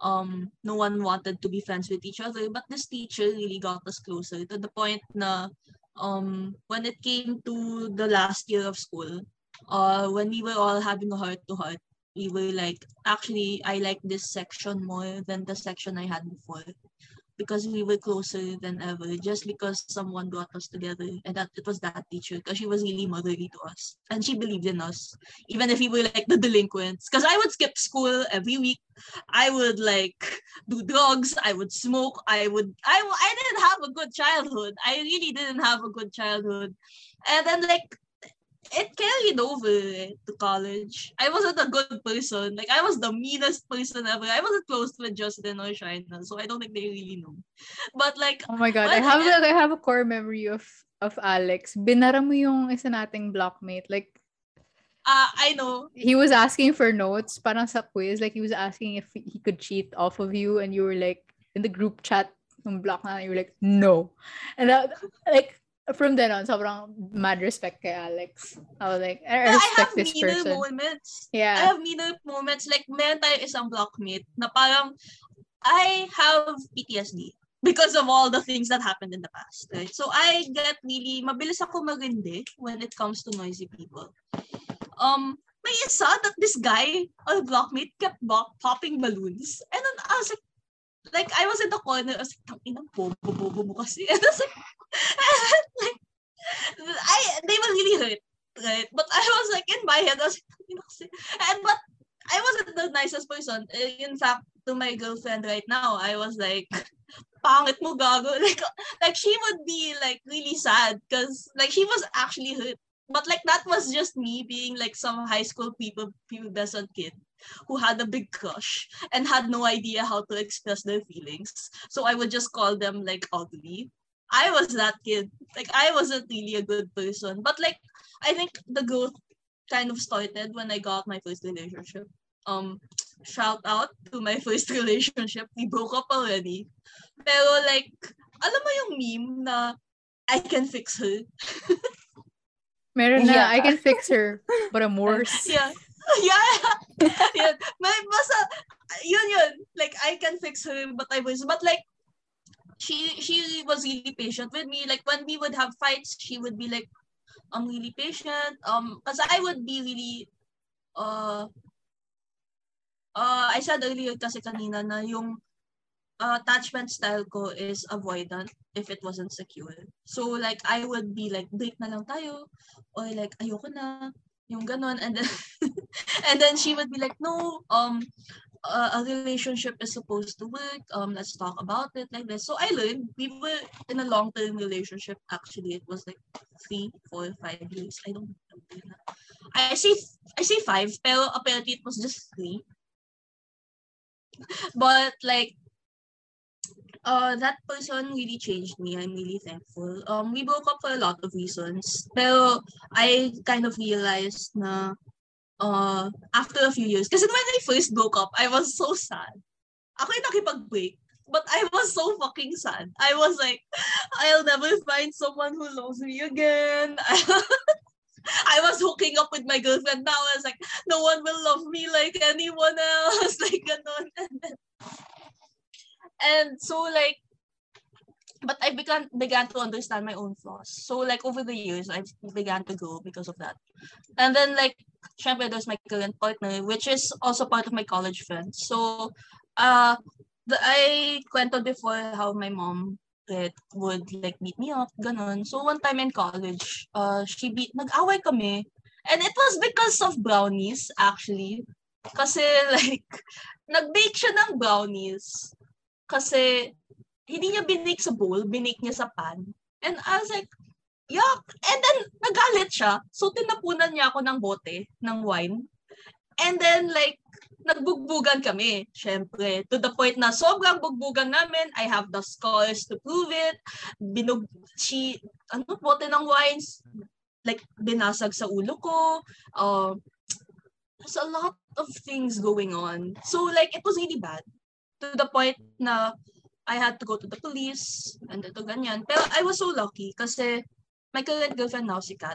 Um, no one wanted to be friends with each other. But this teacher really got us closer to the point na, um, when it came to the last year of school, uh, when we were all having a heart-to-heart, we were like, actually, I like this section more than the section I had before. Because we were closer than ever, just because someone brought us together. And that it was that teacher, because she was really motherly to us. And she believed in us, even if we were like the delinquents. Because I would skip school every week. I would like do drugs. I would smoke. I would, I, I didn't have a good childhood. I really didn't have a good childhood. And then like, it carried over eh, to college. I wasn't a good person. Like, I was the meanest person ever. I wasn't close with Justin or Shaina, so I don't think they really know. But like, oh my god, I have I, like, I have a core memory of of Alex. Binara mo yung isa nating blockmate. Like, uh, I know. He was asking for notes, parang sa quiz. Like, he was asking if he could cheat off of you, and you were like in the group chat ng block na, you were like, no, and that, like. From then on, sobrang mad respect kay Alex. I was like, I respect this person. I have meaner moments. Yeah. I have meaner moments. Like, meron tayo isang blockmate na parang, I have P T S D because of all the things that happened in the past. Right? So, I get really, mabilis ako magrindi when it comes to noisy people. Um, may isa that this guy, our blockmate, kept bo- popping balloons. And then I was like, like, I was in the corner. I was like, tanginang bobo-bobo mo kasi. And I was like, like, I they were really hurt, right? But I was like, in my head, I was like, you know, and but I wasn't the nicest person. In fact, to my girlfriend right now, I was like, pangit mo gago. Like, like she would be like really sad because like she was actually hurt. But like that was just me being like some high school people pubescent kid who had a big crush and had no idea how to express their feelings. So I would just call them like ugly. I was that kid. Like, I wasn't really a good person. But, like, I think the growth kind of started when I got my first relationship. Um, shout out to my first relationship. We broke up already. Pero, like, alam mo yung meme na I can fix her? Meron na, yeah. I can fix her, but I'm worse. Yeah. Yeah. Yeah. May basa, yun yun. Like, I can fix her, but I was, but like, she she was really patient with me. Like, when we would have fights, she would be like, I'm really patient. Um, because I would be really, uh, uh, I said earlier kasi kanina na yung uh, attachment style ko is avoidant if it wasn't secure. So, like, I would be like, break na lang tayo, or like, ayoko na, yung ganon. And then, and then she would be like, no, um, Uh, a relationship is supposed to work. Um, let's talk about it like this. So I learned we were in a long-term relationship. Actually, it was like three, four, five years. I don't remember. I say I say five, pero apparently it was just three. But like, uh, that person really changed me. I'm really thankful. Um, we broke up for a lot of reasons, pero I kind of realized na. Uh, after a few years. Kasi when I first broke up, I was so sad. Ako yung nakipag-break, but I was so fucking sad. I was like, I'll never find someone who loves me again. I was hooking up with my girlfriend now. I was like, no one will love me like anyone else. Like, ganun. And, then, and so, like, but I began began to understand my own flaws. So, like, over the years, I began to grow because of that. And then, like, syempre, there's my current partner, which is also part of my college friends. So, uh, the, I kwento before how my mom it, would, like, beat me up, ganun. So, one time in college, uh, she beat, nag-away kami. And it was because of brownies, actually. Kasi, like, nag-bake siya ng brownies. Kasi, hindi niya binake sa bowl, binake niya sa pan. And I was like, yuck! And then, nagalit siya. So, tinapunan niya ako ng bote, ng wine. And then, like, nagbugbugan kami, syempre. To the point na sobrang bugbugan namin, I have the scars to prove it. Binug, she, ano, bote ng wine, like, binasag sa ulo ko. Uh, there's a lot of things going on. So, like, it was really bad. To the point na I had to go to the police, and ito ganyan. Pero I was so lucky kasi my current girlfriend now, si Kat,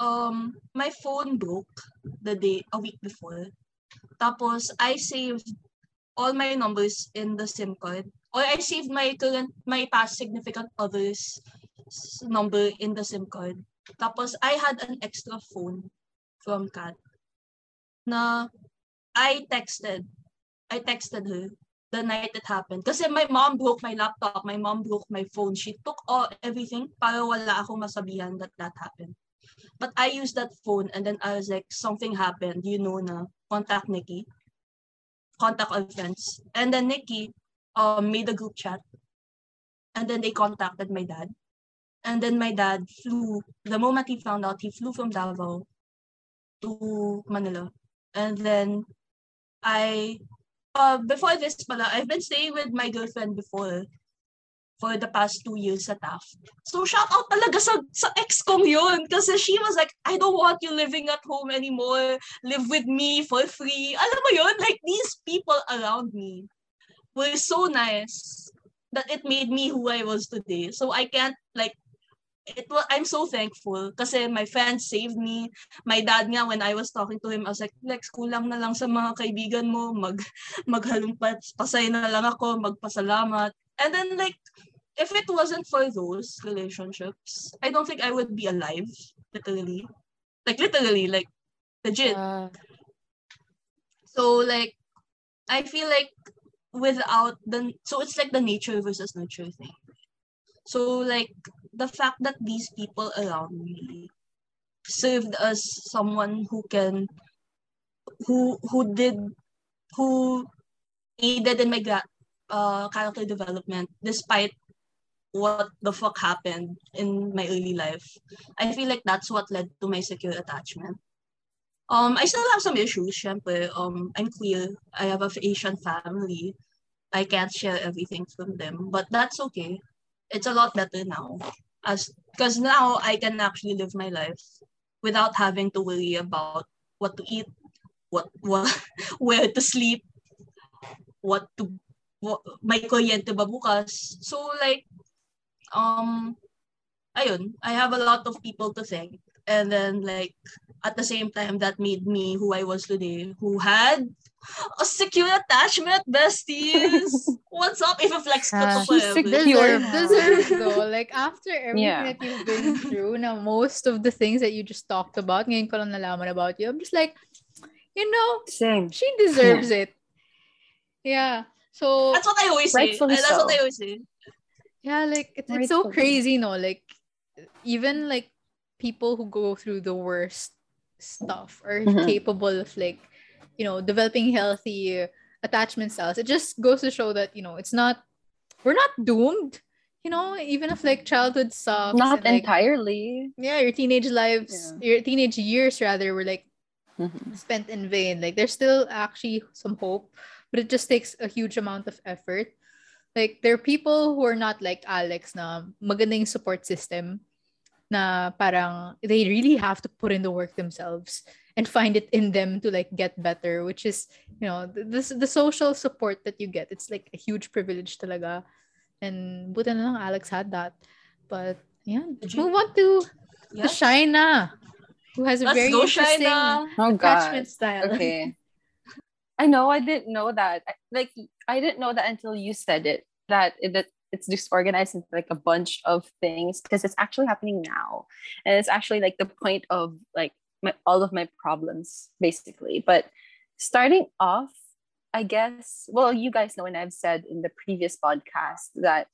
um, my phone broke the day, a week before. Tapos, I saved all my numbers in the SIM card. Or I saved my current, my past significant other's number in the SIM card. Tapos, I had an extra phone from Kat na I texted. I texted her the night it happened. Kasi my mom broke my laptop, my mom broke my phone. She took all everything para wala akong masabihan that that happened. But I used that phone and then I was like, something happened. You know na, contact Nikki. Contact our friends. And then Nikki um, made a group chat. And then they contacted my dad. And then my dad flew. The moment he found out, he flew from Davao to Manila. And then I... Uh, before this pala, I've been staying with my girlfriend before for the past two years sa Taft. So shout out talaga sa, sa ex kong yun kasi she was like, I don't want you living at home anymore. Live with me for free. Alam mo yun? Like, these people around me were so nice that it made me who I was today. So I can't, like, it was, I'm so thankful kasi my friends saved me. My dad nga, when I was talking to him, I was like, Lex, kulang na lang sa mga kaibigan mo, mag, maghalumpat, pasay na lang ako, magpasalamat. And then, like, if it wasn't for those relationships, I don't think I would be alive, literally. Like, literally, like, legit. Uh... So, like, I feel like without the, so it's like the nature versus nurture thing. So, like, the fact that these people around me served as someone who can, who who did, who aided in my uh, character development despite what the fuck happened in my early life. I feel like that's what led to my secure attachment. Um, I still have some issues, syempre. Um, I'm queer. I have an Asian family. I can't share everything from them, but that's okay. it's a lot better now, as because now I can actually live my life without having to worry about what to eat, what, what where to sleep, what to what, my kuryente ba bukas. So like um ayun, I have a lot of people to thank, and then like at the same time that made me who I was today, who had a secure attachment, besties. What's up if a flex uh, ko pa secure deserves though. Like after everything yeah. that you've been through, now most of the things that you just talked about, ngayon ko lang nalaman about you. I'm just like, you know, same. She deserves yeah. it. Yeah. So that's what I always say. So. That's what I always say. Yeah, like it's, it's so crazy, no? Like even like people who go through the worst stuff are mm-hmm. capable of like, you know, developing healthy attachment styles. It just goes to show that, you know, it's not, we're not doomed, you know, even if like childhood sucks. Not and, entirely. Like, yeah, your teenage lives, yeah. your teenage years rather were like mm-hmm. spent in vain. Like there's still actually some hope, but it just takes a huge amount of effort. Like there are people who are not like Alex na magandang support system na parang they really have to put in the work themselves and find it in them to like get better, which is, you know, this the social support that you get, it's like a huge privilege talaga, and buti na lang Alex had that. But yeah, move on to yeah. Shaina, who has a Let's very interesting oh, attachment style. Okay, I know I didn't know that like I didn't know that until you said it, that that it's disorganized into like a bunch of things, because it's actually happening now, and it's actually like the point of like my, all of my problems basically. But starting off, I guess, well, you guys know, and I've said in the previous podcast that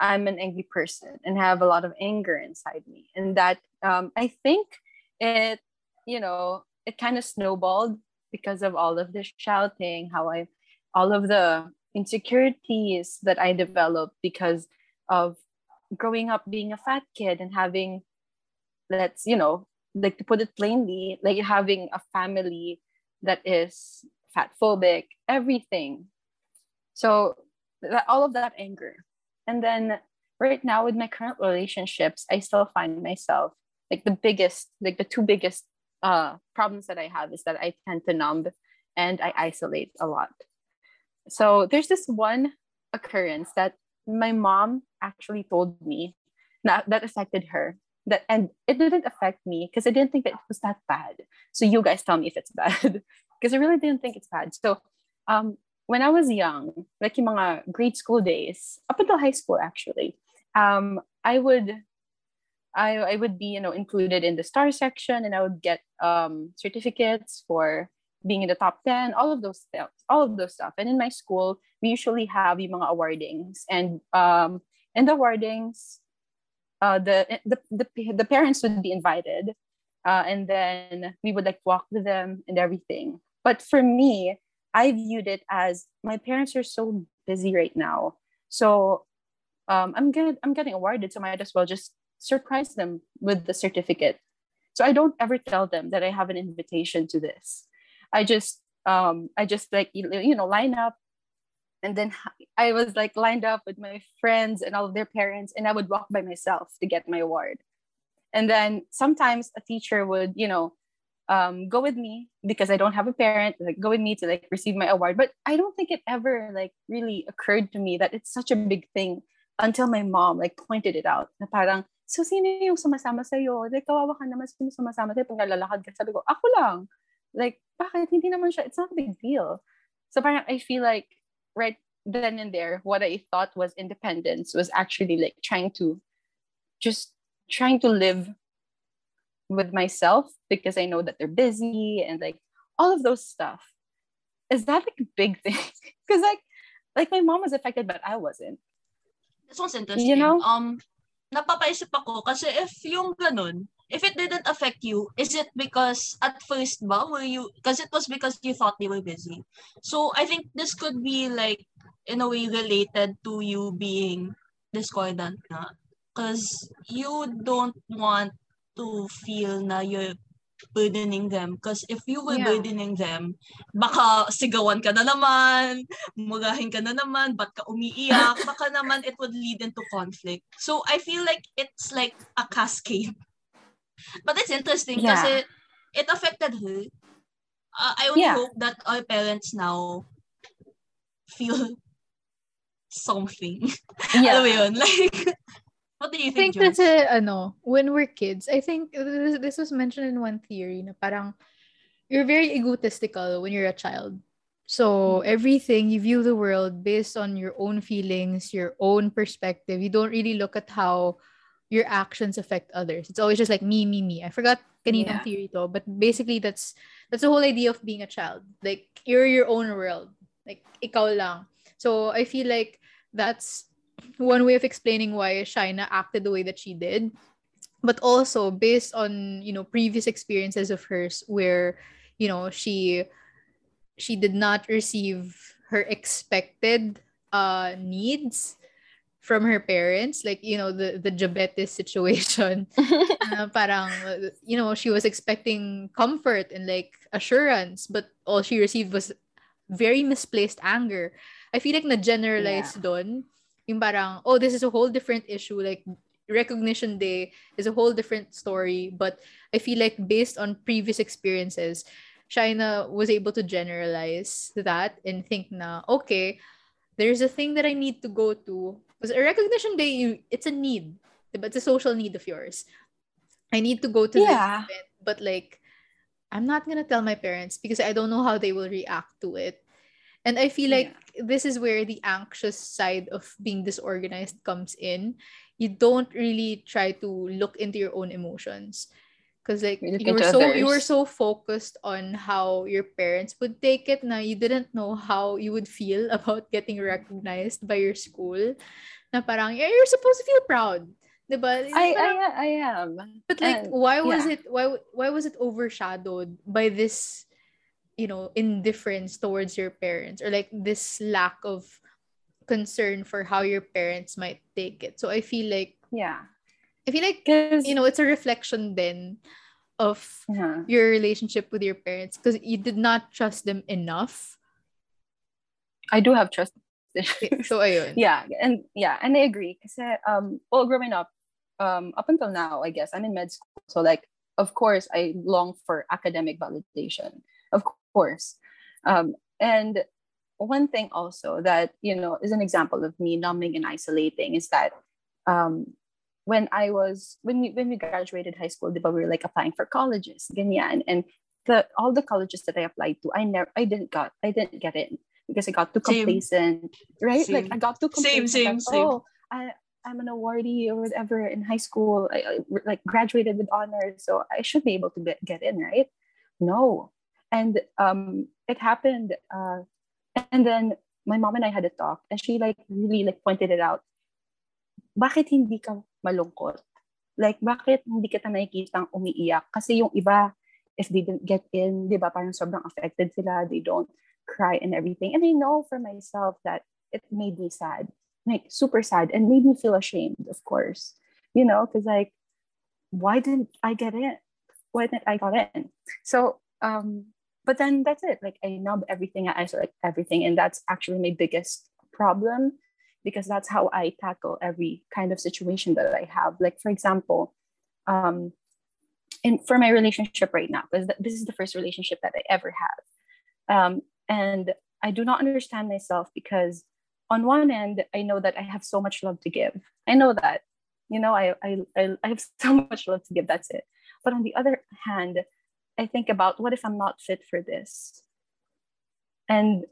I'm an angry person and have a lot of anger inside me, and that um, I think it, you know, it kind of snowballed because of all of the shouting, how I, all of the insecurities that I developed because of growing up being a fat kid and having, let's, you know, like to put it plainly, like having a family that is fatphobic, everything. So that, all of that anger. And then right now with my current relationships, I still find myself like the biggest, like the two biggest uh, problems that I have is that I tend to numb and I isolate a lot. So there's this one occurrence that my mom actually told me that, that affected her. That, and it didn't affect me because I didn't think that it was that bad. So you guys tell me if it's bad, because I really didn't think it's bad. So um, when I was young, like in my grade school days, up until high school actually, um, I would I, I would be, you know, included in the star section, and I would get um, certificates for being in the top ten, all of those stuff, all of those stuff. And in my school, we usually have yung mga awardings, and um, in the awardings, uh, the, the the the parents would be invited, uh, and then we would like walk with them and everything. But for me, I viewed it as my parents are so busy right now, so um, I'm good. I'm getting awarded, so might as well just surprise them with the certificate. So I don't ever tell them that I have an invitation to this. I just, um, I just like, you know, line up. And then I was like lined up with my friends and all of their parents, and I would walk by myself to get my award. And then sometimes a teacher would, you know, um, go with me because I don't have a parent, like go with me to like receive my award. But I don't think it ever like really occurred to me that it's such a big thing until my mom like pointed it out. Na parang, so sino yung sumasama sa'yo? Like, kawawa ka naman, sino sumasama sa'yo? Pag nalalakad ka, sabi ko, ako lang. Like, bakit hindi naman siya? It's not a big deal. So parang I feel like right then and there, what I thought was independence was actually like trying to, just trying to live with myself because I know that they're busy and like all of those stuff. Is that like a big thing? Because like, like my mom was affected, but I wasn't. This one's interesting. You know? Um, napapaisip ako kasi if yung ganun, if it didn't affect you, is it because at first ba were you, because it was because you thought they were busy. So I think this could be like in a way related to you being discordant na, because you don't want to feel na you're burdening them. Because if you were yeah. burdening them, baka sigawan ka na naman, murahin ka na naman, ba't ka umiiyak, baka naman it would lead into conflict. So I feel like it's like a cascade. But it's interesting because yeah. it affected her. Uh, I only yeah. hope that our parents now feel something. Yeah. Alam mo yun? Like, what do you think, I think Josh? That's a, ano, when we're kids, I think this, this was mentioned in one theory na parang you're very egotistical when you're a child. So everything, you view the world based on your own feelings, your own perspective. You don't really look at how your actions affect others. It's always just like me, me, me. I forgot kaninang yeah. theory to, but basically that's that's the whole idea of being a child. Like you're your own world. Like ikaw lang. So I feel like that's one way of explaining why Shaina acted the way that she did. But also based on, you know, previous experiences of hers where, you know, she she did not receive her expected uh needs from her parents, like, you know, the the diabetes situation. uh, parang, you know, she was expecting comfort and like assurance, but all she received was very misplaced anger. I feel like na generalized yeah. don yung parang, oh, this is a whole different issue. Like Recognition Day is a whole different story. But I feel like based on previous experiences, Shaina was able to generalize that and think na, okay, there's a thing that I need to go to. Because a Recognition Day, you, it's a need. It's a social need of yours. I need to go to yeah. this event, but like, I'm not going to tell my parents because I don't know how they will react to it. And I feel like yeah. this is where the anxious side of being disorganized comes in. You don't really try to look into your own emotions. Because like, you, you, were so, you were so focused on how your parents would take it na you didn't know how you would feel about getting recognized by your school. Na parang, yeah, you're supposed to feel proud. Diba? I, parang, I, I am. But like, and, why was yeah. it why why was it overshadowed by this, you know, indifference towards your parents? Or like this lack of concern for how your parents might take it. So I feel like... yeah. I feel like, you know, it's a reflection then of uh-huh. your relationship with your parents because you did not trust them enough. I do have trust issues. So, ayun. Yeah, and yeah, and I agree. Kasi, um, well, growing up, um, up until now, I guess, I'm in med school. So, like, of course, I long for academic validation. Of course. Um, and one thing also that, you know, is an example of me numbing and isolating is that... Um, When I was, when we, when we graduated high school, we were like applying for colleges, ganyan. And the all the colleges that I applied to, I never, I didn't got, I didn't get in because I got too complacent, same. Right? Same. Like I got too complacent. Same, same, like, oh, same. I, I'm an awardee or whatever in high school. I, I like graduated with honors, so I should be able to get, get in, right? No, and um, it happened, uh, and then my mom and I had a talk, and she like really like pointed it out. Bakit hindi ka malungkot? Like, bakit hindi kita nakikitang umiiyak? Kasi yung iba, if they didn't get in, di ba, parang sobrang affected sila, they don't cry and everything. And I know for myself that it made me sad, like super sad, and made me feel ashamed, of course. You know, because like, why didn't I get in? Why didn't I got in? So, um, but then that's it. Like, I numb everything, I isolate everything, and that's actually my biggest problem. Because that's how I tackle every kind of situation that I have. Like, for example, um, in, for my relationship right now, because this is the first relationship that I ever have. Um, and I do not understand myself because on one end, I know that I have so much love to give. I know that, you know, I, I, I, I have so much love to give, that's it. But on the other hand, I think about what if I'm not fit for this? And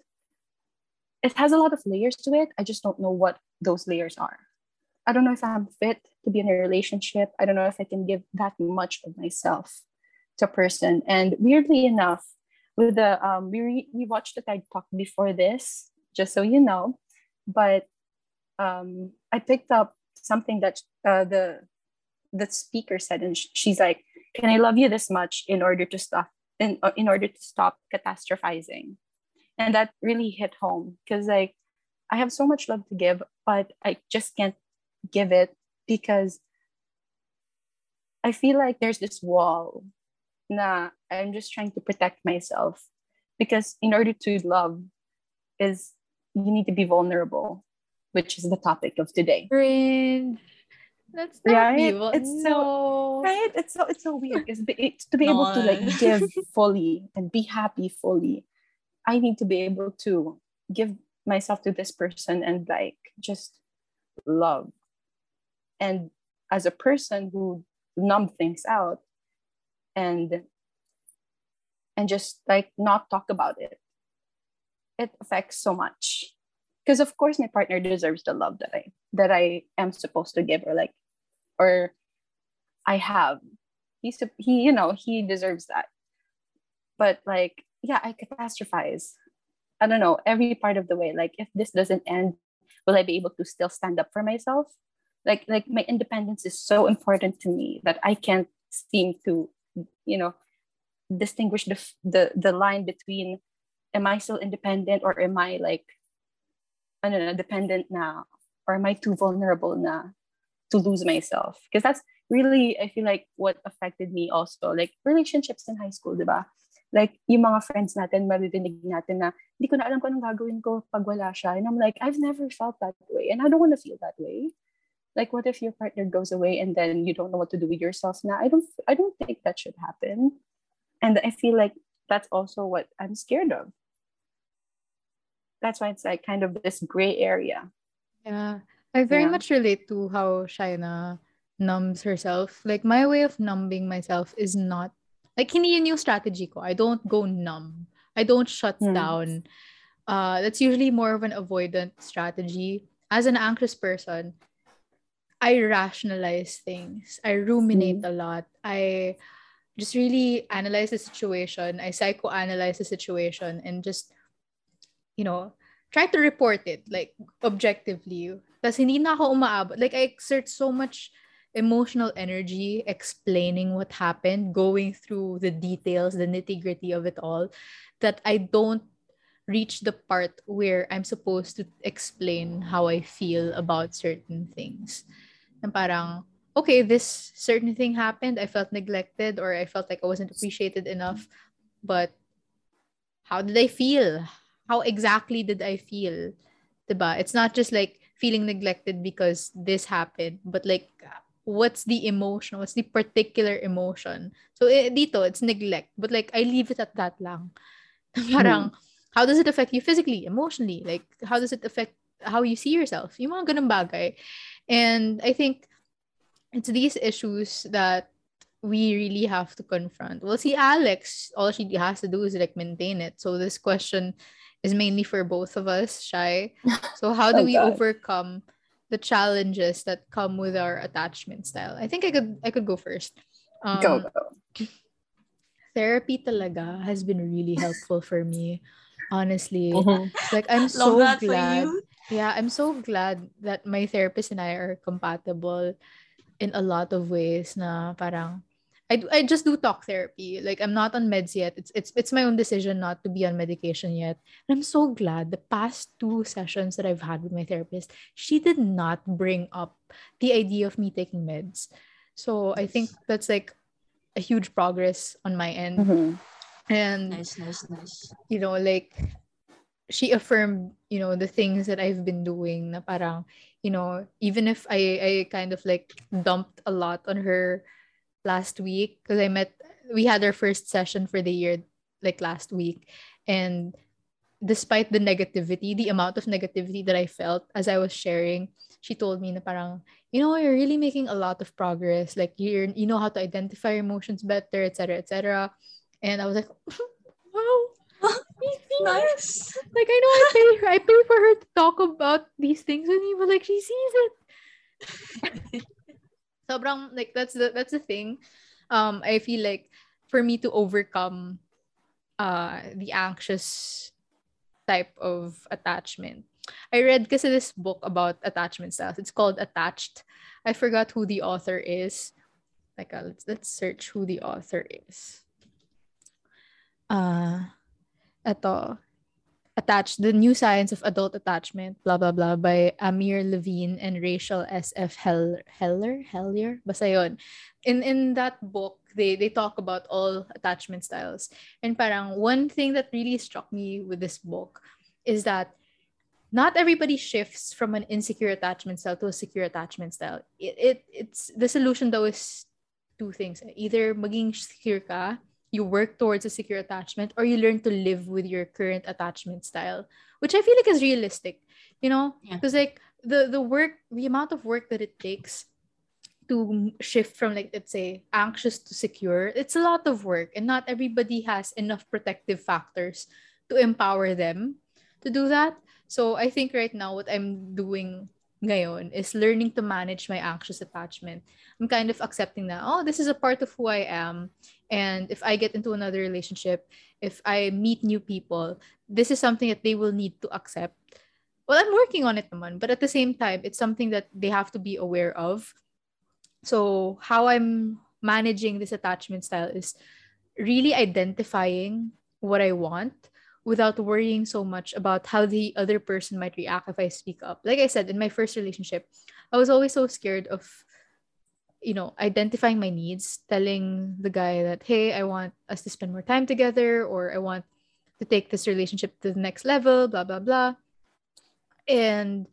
it has a lot of layers to it. I just don't know what those layers are. I don't know if I'm fit to be in a relationship. I don't know if I can give that much of myself to a person. And weirdly enough, with the um, we re- we watched the TED Talk before this, just so you know. But um, I picked up something that uh, the the speaker said, and she's like, "Can I love you this much in order to stop in in order to stop catastrophizing?" And that really hit home because, like, I have so much love to give, but I just can't give it because I feel like there's this wall nah, I'm just trying to protect myself. Because in order to love is, you need to be vulnerable, which is the topic of today. Friend. That's not right? evil. It's no. so right. It's so it's so weird. It's, it's to be able to like give fully and be happy fully. I need to be able to give myself to this person and like just love. And as a person who numb things out and and just like not talk about it, it affects so much. Because of course my partner deserves the love that I that I am supposed to give or like or I have. He's he you know he deserves that. But like yeah, I catastrophize. I don't know, every part of the way. Like if this doesn't end, will I be able to still stand up for myself? Like like my independence is so important to me that I can't seem to, you know, distinguish the the, the line between am I still independent or am I like I don't know, dependent now, or am I too vulnerable now to lose myself? Because that's really, I feel like what affected me also, like relationships in high school, diba? Like yung mga friends natin, maririnig natin na hindi ko na alam kung anong gagawin ko pag wala siya. And I'm like, I've never felt that way and I don't want to feel that way. Like what if your partner goes away and then you don't know what to do with yourself now? I don't I don't think that should happen. And I feel like that's also what I'm scared of. That's why it's like kind of this gray area. Yeah. I very yeah. much relate to how Shaina numbs herself. Like my way of numbing myself is not like hindi yun yung strategy ko. I don't go numb. I don't shut mm. down. Uh, that's usually more of an avoidant strategy. As an anxious person, I rationalize things. I ruminate mm. a lot. I just really analyze the situation. I psychoanalyze the situation and just, you know, try to report it, like, objectively. Tapos hindi na ako umaabot. Like, I exert so much emotional energy explaining what happened, going through the details, the nitty-gritty of it all, that I don't reach the part where I'm supposed to explain how I feel about certain things. And parang, okay, this certain thing happened, I felt neglected, or I felt like I wasn't appreciated enough, but how did I feel? How exactly did I feel? Diba? It's not just like feeling neglected because this happened, but like, what's the emotion? What's the particular emotion? So, eh, dito, it's neglect. But like, I leave it at that lang. Parang, mm. how does it affect you physically, emotionally? Like, how does it affect how you see yourself? Yung mga ganun bagay. And I think it's these issues that we really have to confront. Well, see, Alex, all she has to do is like maintain it. So this question is mainly for both of us, Shai. So how do oh, we God. overcome the challenges that come with our attachment style? I think I could I could go first. Um, go, go. Therapy talaga has been really helpful for me, honestly. Mm-hmm. Like I'm so glad. Yeah, I'm so glad that my therapist and I are compatible in a lot of ways. Na parang I do, I just do talk therapy. Like I'm not on meds yet. It's it's it's my own decision not to be on medication yet. And I'm so glad the past two sessions that I've had with my therapist, she did not bring up the idea of me taking meds. So I think that's like a huge progress on my end. Mm-hmm. And nice, nice, nice. You know, like she affirmed, you know, the things that I've been doing. Na parang, you know, even if I I kind of like dumped a lot on her last week, because I met, we had our first session for the year like last week, and despite the negativity, the amount of negativity that I felt as I was sharing, she told me na parang, you know, you're really making a lot of progress, like you you know how to identify emotions better, etc, etc. And I was like, wow, nice. Like I know I pay her I pay for her to talk about these things with me, but like she sees it. Sobrang, like that's the that's the thing. Um, I feel like for me to overcome uh the anxious type of attachment, I read kasi this book about attachment styles. It's called Attached. I forgot who the author is. Like uh, let's let's search who the author is. Uh, eto. Attached, The New Science of Adult Attachment, blah, blah, blah, by Amir Levine and Rachel S. F. Heller, Heller, Hellier, basta yun. In, in that book, they, they talk about all attachment styles. And parang one thing that really struck me with this book is that not everybody shifts from an insecure attachment style to a secure attachment style. It, it it's the solution though is two things. Either maging secure ka, you work towards a secure attachment, or you learn to live with your current attachment style, which I feel like is realistic, you know, because yeah. like the, the work, the amount of work that it takes to shift from, like, let's say, anxious to secure, it's a lot of work, and not everybody has enough protective factors to empower them to do that. So I think right now what I'm doing ngayon is learning to manage my anxious attachment. I'm kind of accepting that, oh, this is a part of who I am. And if I get into another relationship, if I meet new people, this is something that they will need to accept. Well, I'm working on it naman, but at the same time, it's something that they have to be aware of. So how I'm managing this attachment style is really identifying what I want without worrying so much about how the other person might react if I speak up. Like I said, in my first relationship, I was always so scared of, you know, identifying my needs, telling the guy that, hey, I want us to spend more time together, or I want to take this relationship to the next level, blah, blah, blah. And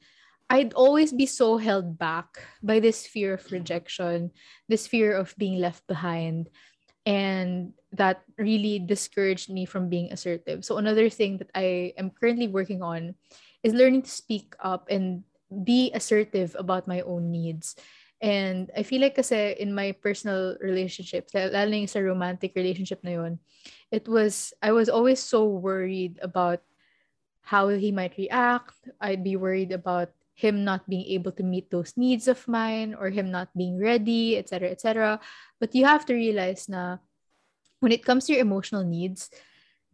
I'd always be so held back by this fear of rejection, this fear of being left behind. And that really discouraged me from being assertive. So another thing that I am currently working on is learning to speak up and be assertive about my own needs. And I feel like kasi in my personal relationships, lalo na yung sa romantic relationship na yun, it was, I was always so worried about how he might react. I'd be worried about him not being able to meet those needs of mine, or him not being ready, et cetera, et cetera. But you have to realize na when it comes to your emotional needs,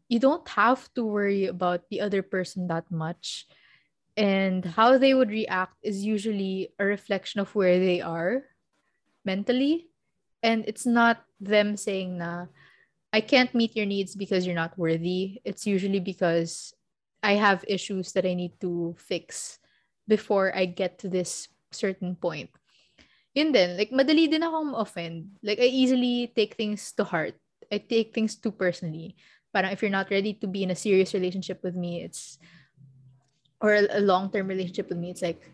you don't have to worry about the other person that much. And how they would react is usually a reflection of where they are mentally. And it's not them saying na, I can't meet your needs because you're not worthy. It's usually because I have issues that I need to fix before I get to this certain point. Yun din, like, madali din akong offend. Like, I easily take things to heart. I take things too personally. Parang if you're not ready to be in a serious relationship with me, it's, or a long-term relationship with me, it's like,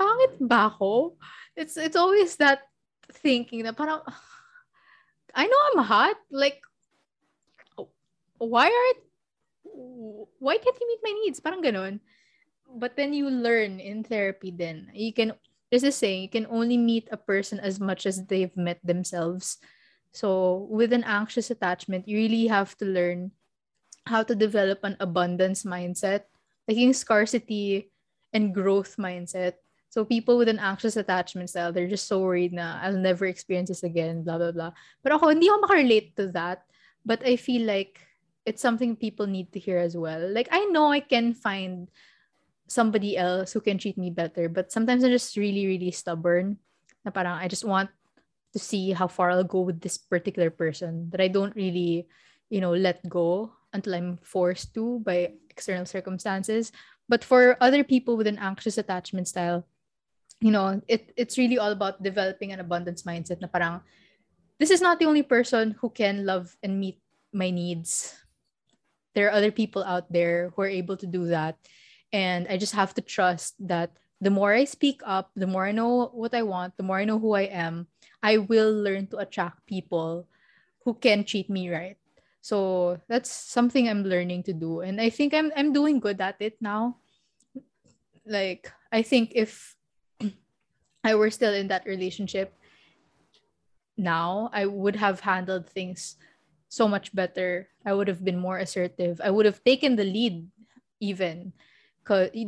pangit ba ako? It's, it's always that thinking na parang, I know I'm hot. Like, why aren't, why can't you meet my needs? Parang ganun. But then you learn in therapy then. You can, there's this saying, you can only meet a person as much as they've met themselves. So with an anxious attachment, you really have to learn how to develop an abundance mindset, like in scarcity and growth mindset. So people with an anxious attachment style, they're just so worried na, I'll never experience this again, blah, blah, blah. Pero ako, hindi ako makarelate to that. But I feel like it's something people need to hear as well. Like, I know I can find somebody else who can treat me better, but sometimes I'm just really, really stubborn. Na parang I just want to see how far I'll go with this particular person, that I don't really, you know, let go until I'm forced to by external circumstances. But for other people with an anxious attachment style, you know, it it's really all about developing an abundance mindset. Na parang, this is not the only person who can love and meet my needs. There are other people out there who are able to do that. And I just have to trust that the more I speak up, the more I know what I want, the more I know who I am, I will learn to attract people who can treat me right. So that's something I'm learning to do. And I think I'm I'm doing good at it now. Like, I think if I were still in that relationship now, I would have handled things so much better. I would have been more assertive. I would have taken the lead even,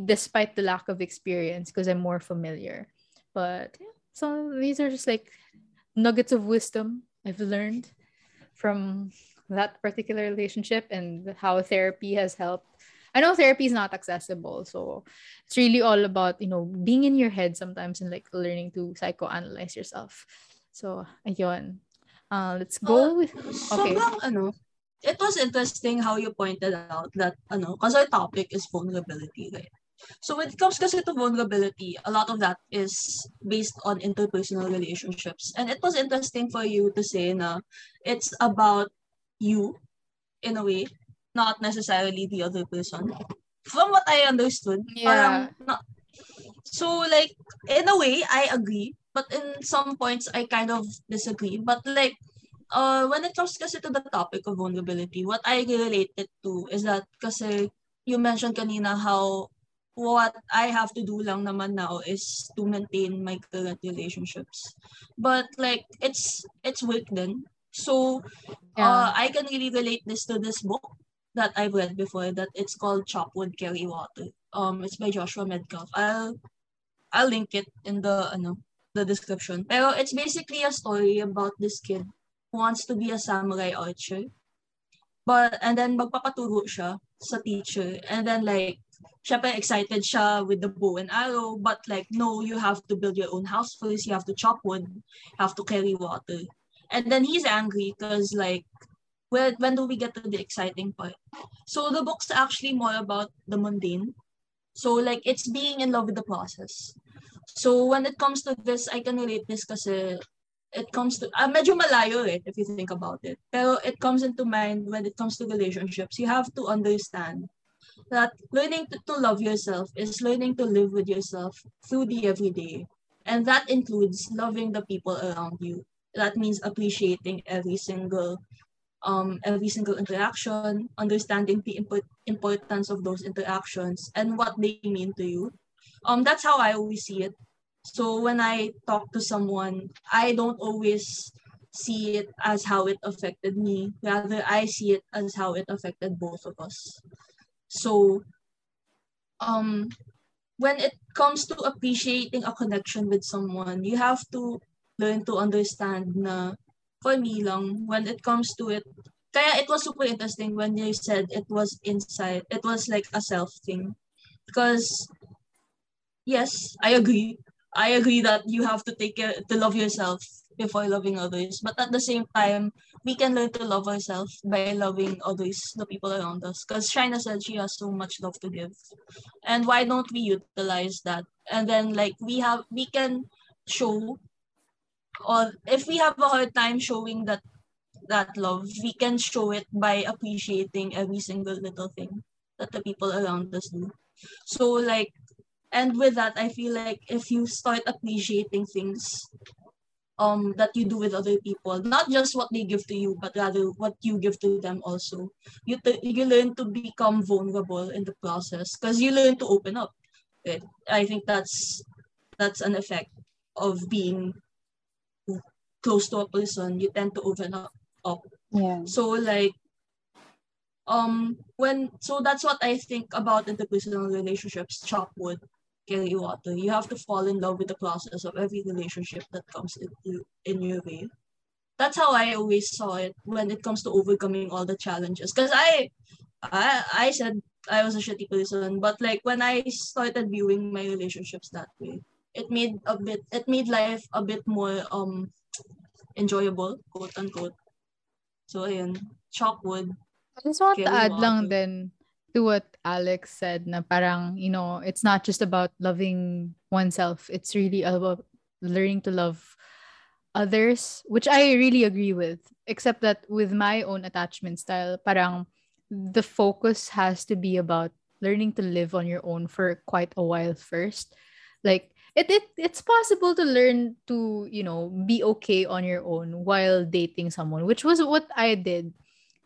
despite the lack of experience, because I'm more familiar. But yeah, so these are just like nuggets of wisdom I've learned from that particular relationship and how therapy has helped. I know therapy is not accessible, so it's really all about, you know, being in your head sometimes and like learning to psychoanalyze yourself. So ayun. Uh, let's go. Uh, with... Okay. Sobrang ano, it was interesting how you pointed out that, ano, because our topic is vulnerability, right? So when it comes kasi to vulnerability, a lot of that is based on interpersonal relationships. And it was interesting for you to say na it's about you in a way, not necessarily the other person. From what I understood, yeah. parang not, so like, in a way, I agree. But in some points, I kind of disagree. But like, uh, when it comes kasi to the topic of vulnerability, what I relate it to is that kasi you mentioned kanina how what I have to do lang naman now is to maintain my current relationships. But like, it's it's work then. So yeah. uh, I can really relate this to this book that I've read before that it's called Chop Wood Carry Water. Um, It's by Joshua Medcalf. I'll, I'll link it in the ano, the description. Pero it's basically a story about this kid who wants to be a samurai archer. But, and then magpapaturo siya sa teacher. And then like, syempre excited siya with the bow and arrow, but like, no, you have to build your own house first, you have to chop wood, you have to carry water. And then he's angry because like, where, when do we get to the exciting part? So the book's actually more about the mundane. So like, it's being in love with the process. So when it comes to this, I can relate this kasi it comes to, uh, medyo malayo eh, if you think about it. Pero it comes into mind when it comes to relationships. You have to understand that learning to, to love yourself is learning to live with yourself through the everyday. And that includes loving the people around you. That means appreciating every single um every single interaction, understanding the imp- importance of those interactions and what they mean to you. Um, that's how I always see it. So when I talk to someone, I don't always see it as how it affected me. Rather, I see it as how it affected both of us. So um, when it comes to appreciating a connection with someone, you have to learn to understand na, for me lang, when it comes to it, kaya it was super interesting when you said it was inside, it was like a self thing. Because yes, I agree. I agree that you have to take care, to love yourself before loving others. But at the same time, we can learn to love ourselves by loving others, the people around us. Because Shaina said she has so much love to give. And why don't we utilize that? And then like we have, we can show, or if we have a hard time showing that, that love, we can show it by appreciating every single little thing that the people around us do. So like, and with that, I feel like if you start appreciating things um, that you do with other people, not just what they give to you, but rather what you give to them also, you t- you learn to become vulnerable in the process because you learn to open up. Right? I think that's that's an effect of being close to a person. You tend to open up. up. Yeah. So like, um, when so that's what I think about interpersonal relationships, Chop Wood Carry Water. You have to fall in love with the process of every relationship that comes in, in your way. That's how I always saw it when it comes to overcoming all the challenges. Because I, I I said I was a shitty person, but like when I started viewing my relationships that way, it made a bit it made life a bit more um enjoyable, quote unquote. So ayun, Chop Wood. I just want Carry to add water. Lang then to what Alex said na parang, you know, it's not just about loving oneself. It's really about learning to love others, which I really agree with. Except that with my own attachment style, parang the focus has to be about learning to live on your own for quite a while first. Like, it, it it's possible to learn to, you know, be okay on your own while dating someone, which was what I did.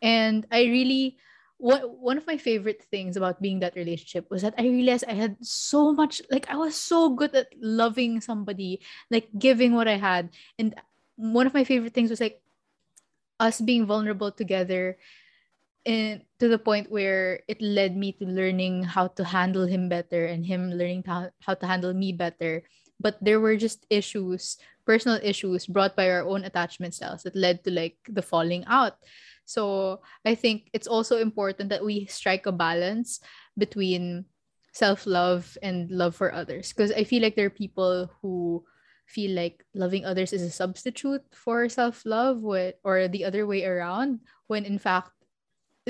And I really, what, one of my favorite things about being that relationship was that I realized I had so much, like I was so good at loving somebody, like giving what I had. And one of my favorite things was like us being vulnerable together, and to the point where it led me to learning how to handle him better and him learning to, how to handle me better. But there were just issues, personal issues brought by our own attachment styles that led to like the falling out. So I think it's also important that we strike a balance between self-love and love for others. Because I feel like there are people who feel like loving others is a substitute for self-love, or the other way around, when in fact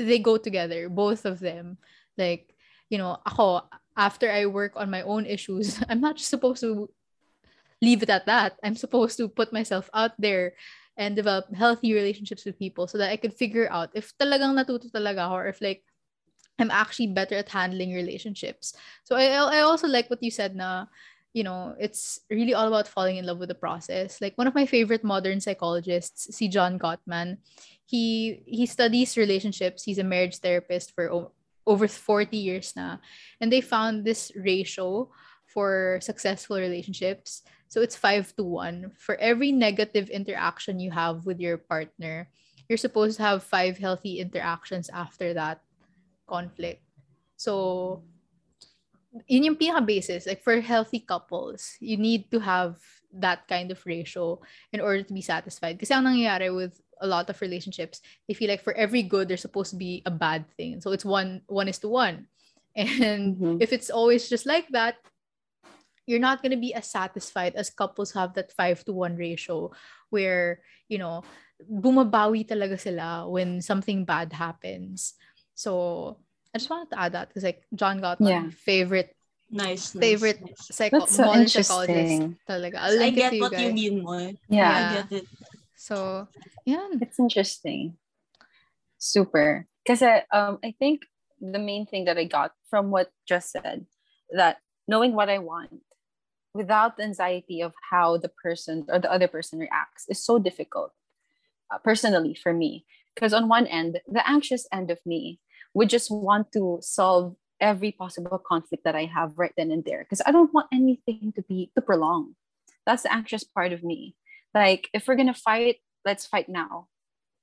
they go together, both of them. Like, you know, ako, after I work on my own issues, I'm not just supposed to leave it at that. I'm supposed to put myself out there and develop healthy relationships with people so that I could figure out if talagang natuto talaga ako, or if like I'm actually better at handling relationships. So I, I also like what you said na, you know, it's really all about falling in love with the process. Like, one of my favorite modern psychologists, si John Gottman, he he studies relationships. He's a marriage therapist for o- over forty years na. And they found this ratio for successful relationships. So it's five to one. For every negative interaction you have with your partner, you're supposed to have five healthy interactions after that conflict. So yun yung pinaka basis. Like, for healthy couples, you need to have that kind of ratio in order to be satisfied. Kasi ang nangyayari with a lot of relationships, they feel like for every good, there's supposed to be a bad thing. So it's one, one is to one. And mm-hmm. if it's always just like that, you're not going to be as satisfied as couples who have that five to one ratio where, you know, bumabawi talaga sila when something bad happens. So I just wanted to add that because, like, John Gottman, yeah. favorite, nice, favorite nice, nice. Psycho- That's so interesting. Talaga. I'll link I get it to you what guys. You mean, more. Yeah. yeah, I get it. So yeah, it's interesting. Super. Because I, um, I think the main thing that I got from what just said, that knowing what I want without the anxiety of how the person or the other person reacts is so difficult, uh, personally for me. Because on one end, the anxious end of me would just want to solve every possible conflict that I have right then and there, because I don't want anything to be to prolong. That's the anxious part of me. Like, if we're gonna fight, let's fight now.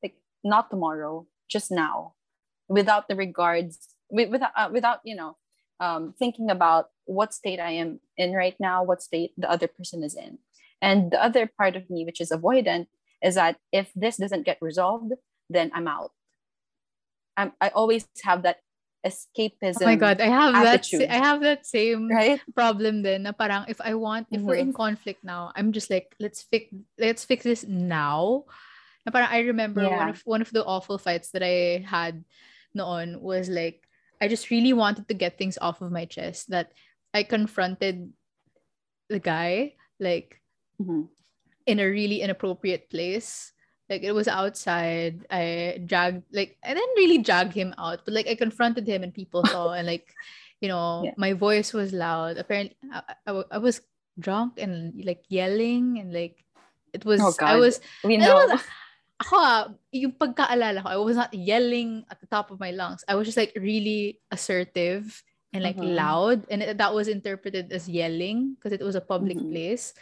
Like, not tomorrow, just now, without the regards, without uh, without you know, um, thinking about what state I am in right now, what state the other person is in. And the other part of me, which is avoidant, is that if this doesn't get resolved, then I'm out. I'm, I always have that escapism. Oh my God, I have attitude. that. I have that same right? problem. Then, na parang if I want, if mm-hmm. we're in conflict now, I'm just like, let's fix, let's fix this now. Na parang I remember yeah. one of one of the awful fights that I had noon was like, I just really wanted to get things off of my chest. That I confronted the guy like mm-hmm. in a really inappropriate place. Like, it was outside. I dragged, like, I didn't really drag him out, but like I confronted him and people saw, and like, you know, yeah. my voice was loud. Apparently, I, I, I was drunk and like yelling, and like it was, oh God. I was, we know. Was, ako, yung pagkaalala ko, I was not yelling at the top of my lungs. I was just like really assertive and like mm-hmm. loud. And it, that was interpreted as yelling because it was a public mm-hmm. place.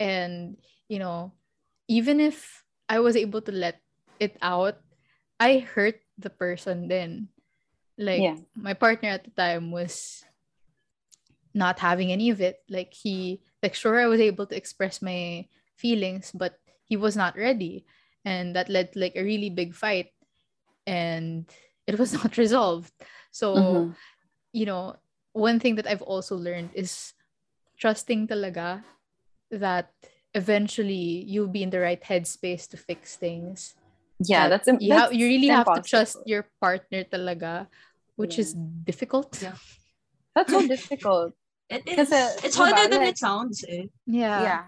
And, you know, even if I was able to let it out, I hurt the person then. Like, yeah. my partner at the time was not having any of it. Like, he, like, sure, I was able to express my feelings, but he was not ready. And that led to, like, a really big fight. And it was not resolved. So, mm-hmm. you know, one thing that I've also learned is trusting talaga that eventually you'll be in the right headspace to fix things. Yeah, that's, that's you, ha- you really impossible. Have to trust your partner talaga, which yeah. is difficult. Yeah. That's so difficult. It is. Uh, it's harder than it sounds. Eh? Yeah. Yeah.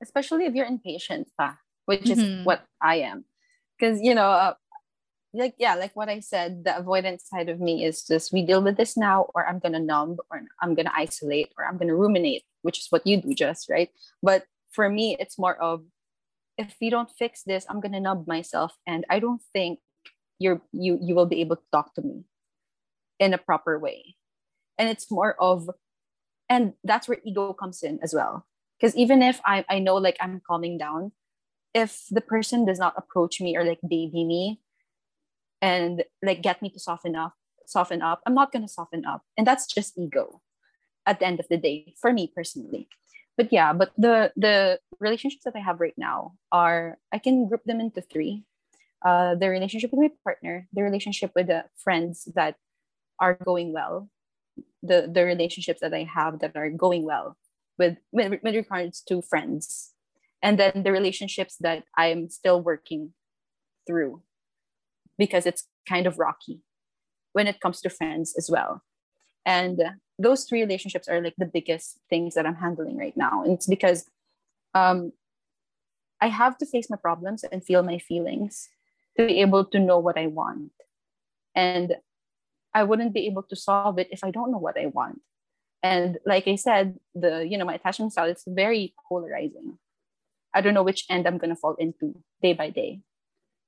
Especially if you're impatient, pa, which mm-hmm. is what I am. Because, you know, uh, like, yeah, like what I said, the avoidance side of me is just, we deal with this now, or I'm going to numb, or I'm going to isolate, or I'm going to ruminate, which is what you do just, right? But for me, it's more of, if we don't fix this, I'm gonna numb myself, and I don't think you're you you will be able to talk to me in a proper way. And it's more of, and that's where ego comes in as well. Because even if I I know like I'm calming down, if the person does not approach me or like baby me, and like get me to soften up, soften up, I'm not gonna soften up, and that's just ego. At the end of the day, for me personally. But yeah, but the, the relationships that I have right now are, I can group them into three. Uh, the relationship with my partner, the relationship with the friends that are going well, the, the relationships that I have that are going well with, with, with regards to friends, and then the relationships that I'm still working through because it's kind of rocky when it comes to friends as well. And those three relationships are like the biggest things that I'm handling right now. And it's because um, I have to face my problems and feel my feelings to be able to know what I want. And I wouldn't be able to solve it if I don't know what I want. And like I said, the, you know, my attachment style is very polarizing. I don't know which end I'm going to fall into day by day.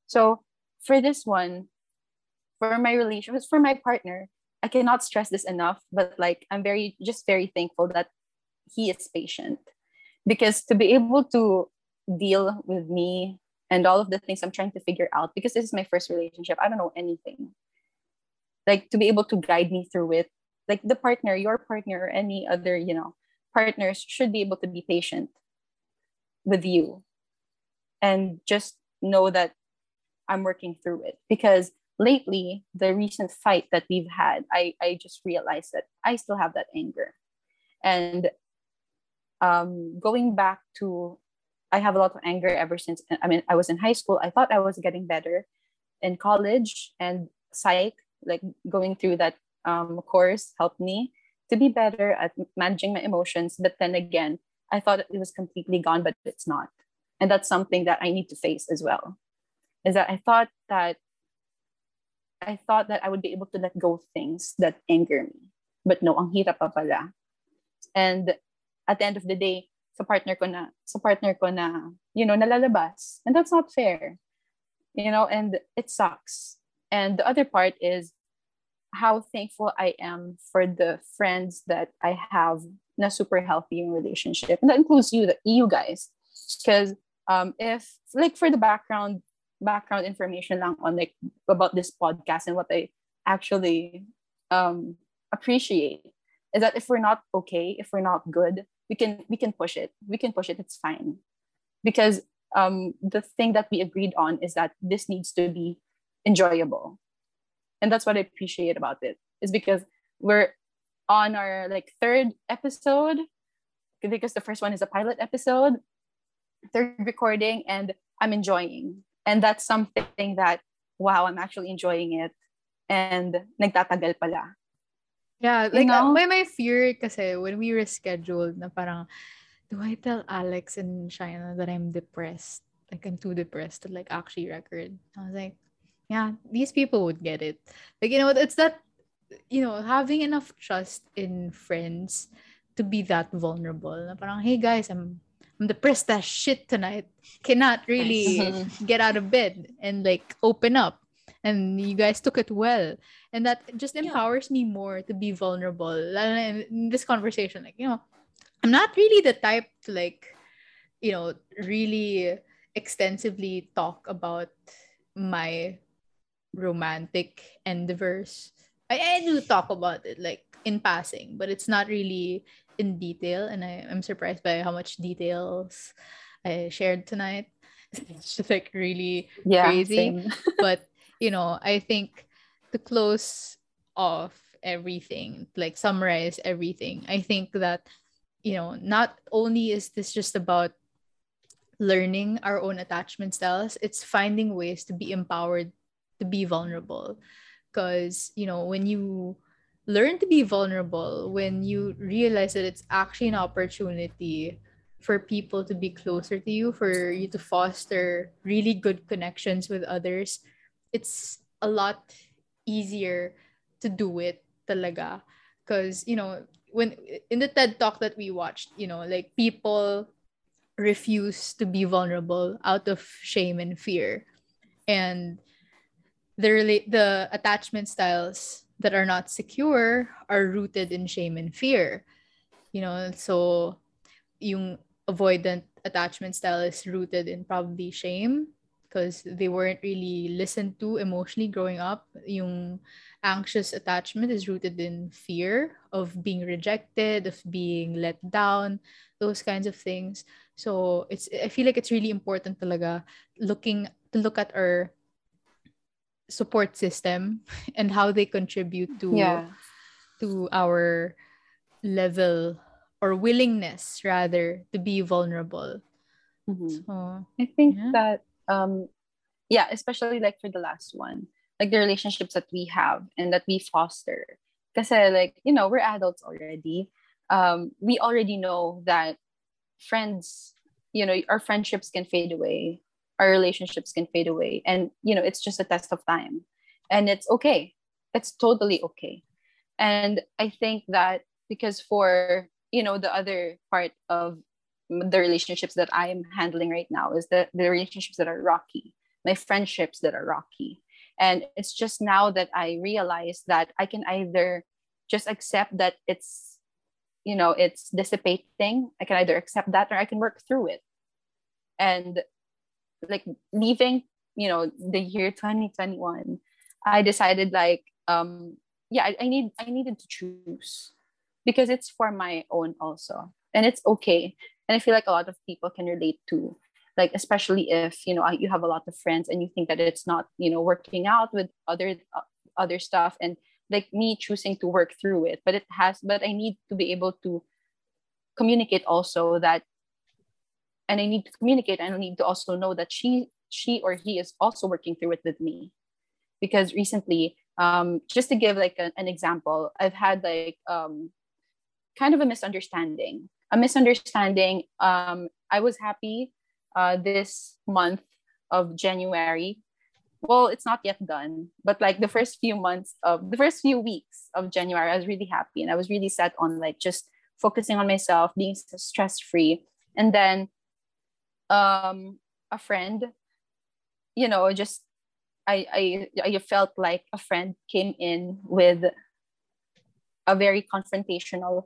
So for this one, for my relationships, for my partner, I cannot stress this enough, but like, I'm very, just very thankful that he is patient, because to be able to deal with me and all of the things I'm trying to figure out, because this is my first relationship, I don't know anything. Like, to be able to guide me through it, like the partner, your partner, or any other, you know, partners should be able to be patient with you and just know that I'm working through it. Because lately, the recent fight that we've had, I, I just realized that I still have that anger. And um, going back to, I have a lot of anger ever since, I mean, I was in high school. I thought I was getting better in college, and psych, like going through that um, course helped me to be better at managing my emotions. But then again, I thought it was completely gone, but it's not. And that's something that I need to face as well, is that I thought that I thought that I would be able to let go of things that anger me. But no, ang hirap pa pala. And at the end of the day, sa partner ko na, sa partner ko na, you know, nalalabas. And that's not fair. You know, and it sucks. And the other part is how thankful I am for the friends that I have na super healthy in relationship. And that includes you, the you guys. Because um, if, like, for the background, background information lang on like about this podcast and what I actually um, appreciate is that if we're not okay, if we're not good, we can we can push it. We can push it. It's fine, because um, the thing that we agreed on is that this needs to be enjoyable, and that's what I appreciate about it. Is because we're on our like third episode, because the first one is a pilot episode, third recording, and I'm enjoying. And that's something that, wow, I'm actually enjoying it. And nagtatagal pala. Yeah, like, you know? my, my fear kasi when we rescheduled na parang, do I tell Alex and Shaina that I'm depressed? Like, I'm too depressed to, like, actually record. I was like, yeah, these people would get it. Like, you know, it's that, you know, having enough trust in friends to be that vulnerable. Na parang, hey guys, I'm I'm depressed as shit tonight. Cannot really get out of bed and like open up. And you guys took it well. And that just empowers yeah. me more to be vulnerable. In this conversation, like, you know, I'm not really the type to like, you know, really extensively talk about my romantic endeavors. I, I do talk about it like in passing, but it's not really in detail, and I, I'm surprised by how much details I shared tonight. It's just like really yeah, crazy. But you know, I think to close off everything, like summarize everything, I think that, you know, not only is this just about learning our own attachment styles, it's finding ways to be empowered to be vulnerable. Because, you know, when you learn to be vulnerable, when you realize that it's actually an opportunity for people to be closer to you, for you to foster really good connections with others, it's a lot easier to do it talaga. Because, you know, when in the TED Talk that we watched, you know, like people refuse to be vulnerable out of shame and fear. And the rela- the attachment styles that are not secure are rooted in shame and fear. You know, so yung avoidant attachment style is rooted in probably shame because they weren't really listened to emotionally growing up. Yung anxious attachment is rooted in fear of being rejected, of being let down, those kinds of things. So it's I feel like it's really important talaga looking to look at our support system and how they contribute to yeah. to our level or willingness rather to be vulnerable. Mm-hmm. So, I think yeah. that um yeah, especially like for the last one, like the relationships that we have and that we foster. Kasi like, you know, we're adults already. Um, we already know that friends, you know, our friendships can fade away. Our relationships can fade away. And, you know, it's just a test of time. And it's okay. It's totally okay. And I think that because for, you know, the other part of the relationships that I'm handling right now is the, the relationships that are rocky, my friendships that are rocky. And it's just now that I realize that I can either just accept that it's, you know, it's dissipating. I can either accept that or I can work through it. And like leaving, you know, the year twenty twenty-one, I decided like, um, yeah, I, I need, I needed to choose because it's for my own also. And it's okay. And I feel like a lot of people can relate to, like, especially if, you know, you have a lot of friends and you think that it's not, you know, working out with other, uh, other stuff and like me choosing to work through it, but it has, but I need to be able to communicate also that, and I need to communicate. I need to also know that she, she or he is also working through it with me. Because recently, um, just to give like a, an example, I've had like um, kind of a misunderstanding. A misunderstanding. Um, I was happy uh, this month of January. Well, it's not yet done, but like the first few months of the first few weeks of January, I was really happy and I was really set on like just focusing on myself, being stress-free. And then um, a friend, you know, just. I, I I felt like a friend came in with a very confrontational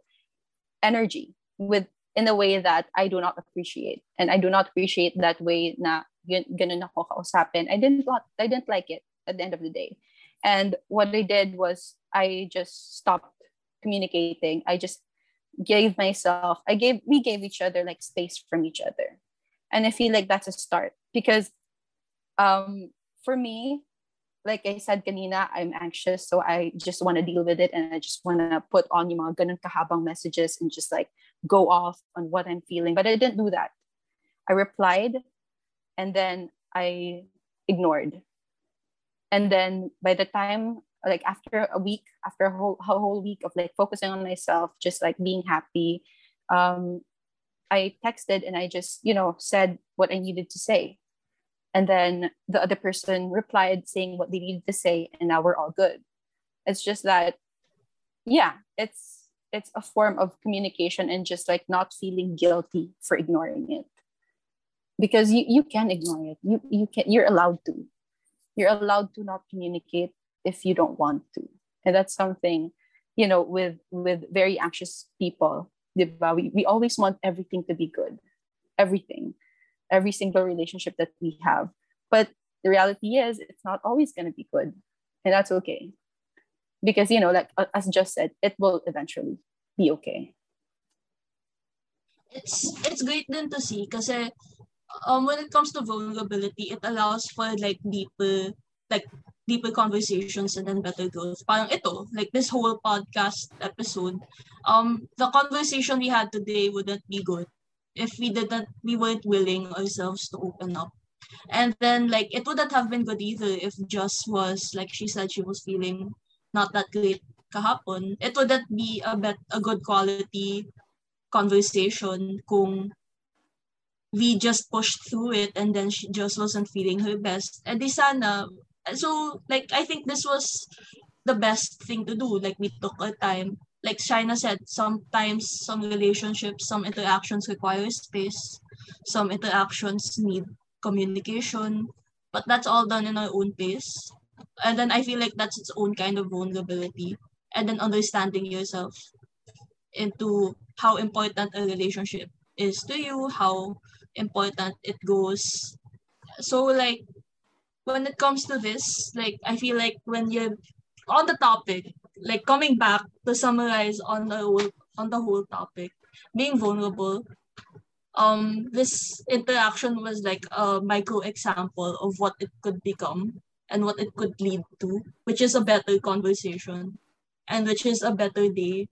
energy with in a way that I do not appreciate. And I do not appreciate that way na ganun ako kausapin. I didn't I didn't like it at the end of the day. And what I did was I just stopped communicating. I just gave myself, I gave we gave each other like space from each other. And I feel like that's a start because um for me, like I said kanina, I'm anxious. So I just want to deal with it. And I just want to put on yung mga ganun kahabang messages and just like go off on what I'm feeling. But I didn't do that. I replied and then I ignored. And then by the time, like after a week, after a whole, a whole week of like focusing on myself, just like being happy, um, I texted and I just, you know, said what I needed to say. And then the other person replied saying what they needed to say, and now we're all good. It's just that, yeah, it's it's a form of communication and just like not feeling guilty for ignoring it. Because you, you can ignore it. You you can you're allowed to. You're allowed to not communicate if you don't want to. And that's something, you know, with with very anxious people, diba? We we always want everything to be good. Everything. Every single relationship that we have. But the reality is it's not always going to be good. And that's okay. Because, you know, like as Josh said, it will eventually be okay. It's it's great then to see kasi um, when it comes to vulnerability, it allows for like deeper, like deeper conversations and then better growth. Parang ito, like this whole podcast episode, um, the conversation we had today wouldn't be good if we didn't, we weren't willing ourselves to open up. And then like, it wouldn't have been good either if Joss was, like she said, she was feeling not that great kahapon. It wouldn't be a, bet, a good quality conversation kung we just pushed through it and then she just wasn't feeling her best. And di sana, so like, I think this was the best thing to do. Like we took our time. Like Shaina said, sometimes some relationships, some interactions require space. Some interactions need communication. But that's all done in our own pace. And then I feel like that's its own kind of vulnerability. And then understanding yourself into how important a relationship is to you, how important it goes. So like, when it comes to this, like I feel like when you're on the topic, like coming back to summarize on the whole, on the whole topic, being vulnerable, um, this interaction was like a micro example of what it could become and what it could lead to, which is a better conversation and which is a better day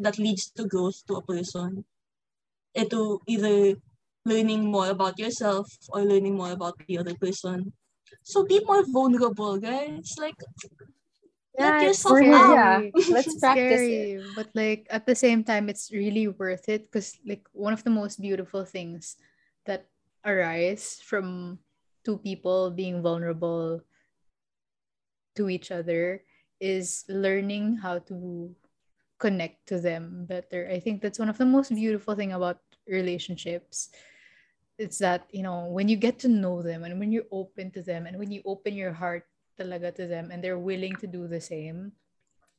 that leads to growth to a person. Ito either learning more about yourself or learning more about the other person. So be more vulnerable, guys. Like, yeah, let yourself out. Yeah. Let's practice scary, it. But like at the same time, it's really worth it, because like one of the most beautiful things that arise from two people being vulnerable to each other is learning how to connect to them better. I think that's one of the most beautiful thing about relationships. It's that, you know, when you get to know them and when you're open to them and when you open your heart talaga to them and they're willing to do the same,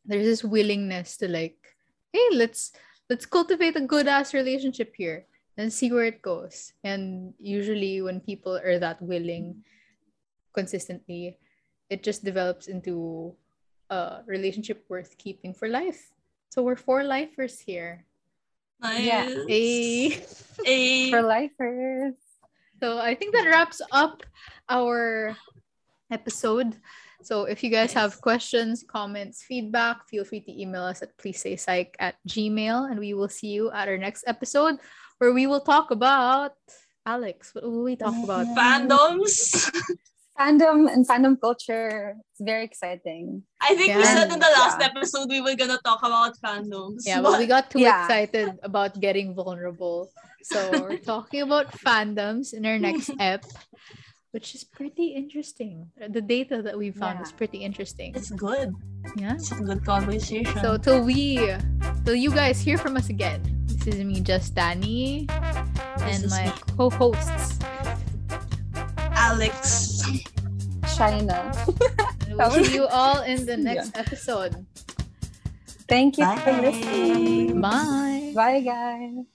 there's this willingness to like, hey, let's let's cultivate a good-ass relationship here and see where it goes. And usually when people are that willing consistently, it just develops into a relationship worth keeping for life. So we're four lifers here. Nice. Yeah. Hey. Hey. Four lifers. So I think that wraps up our episode. So if you guys nice. have questions, comments, feedback, feel free to email us at please say psych at gmail, and we will see you at our next episode, where we will talk about, Alex, what will we talk about? Fandoms. Fandom and fandom culture. It's very exciting. I think yeah. we said in the last yeah. episode we were going to talk about fandoms. Yeah, but, but we got too yeah. excited about getting vulnerable. So we're talking about fandoms in our next ep, which is pretty interesting. The data that we found yeah. is pretty interesting. It's good. Yeah. It's a good conversation. So till we, till you guys hear from us again, this is me, Just Danny, and my me. co-hosts. Alex. China. And we'll see you all in the next yeah. episode. Thank you Bye. for listening. Bye. Bye, guys.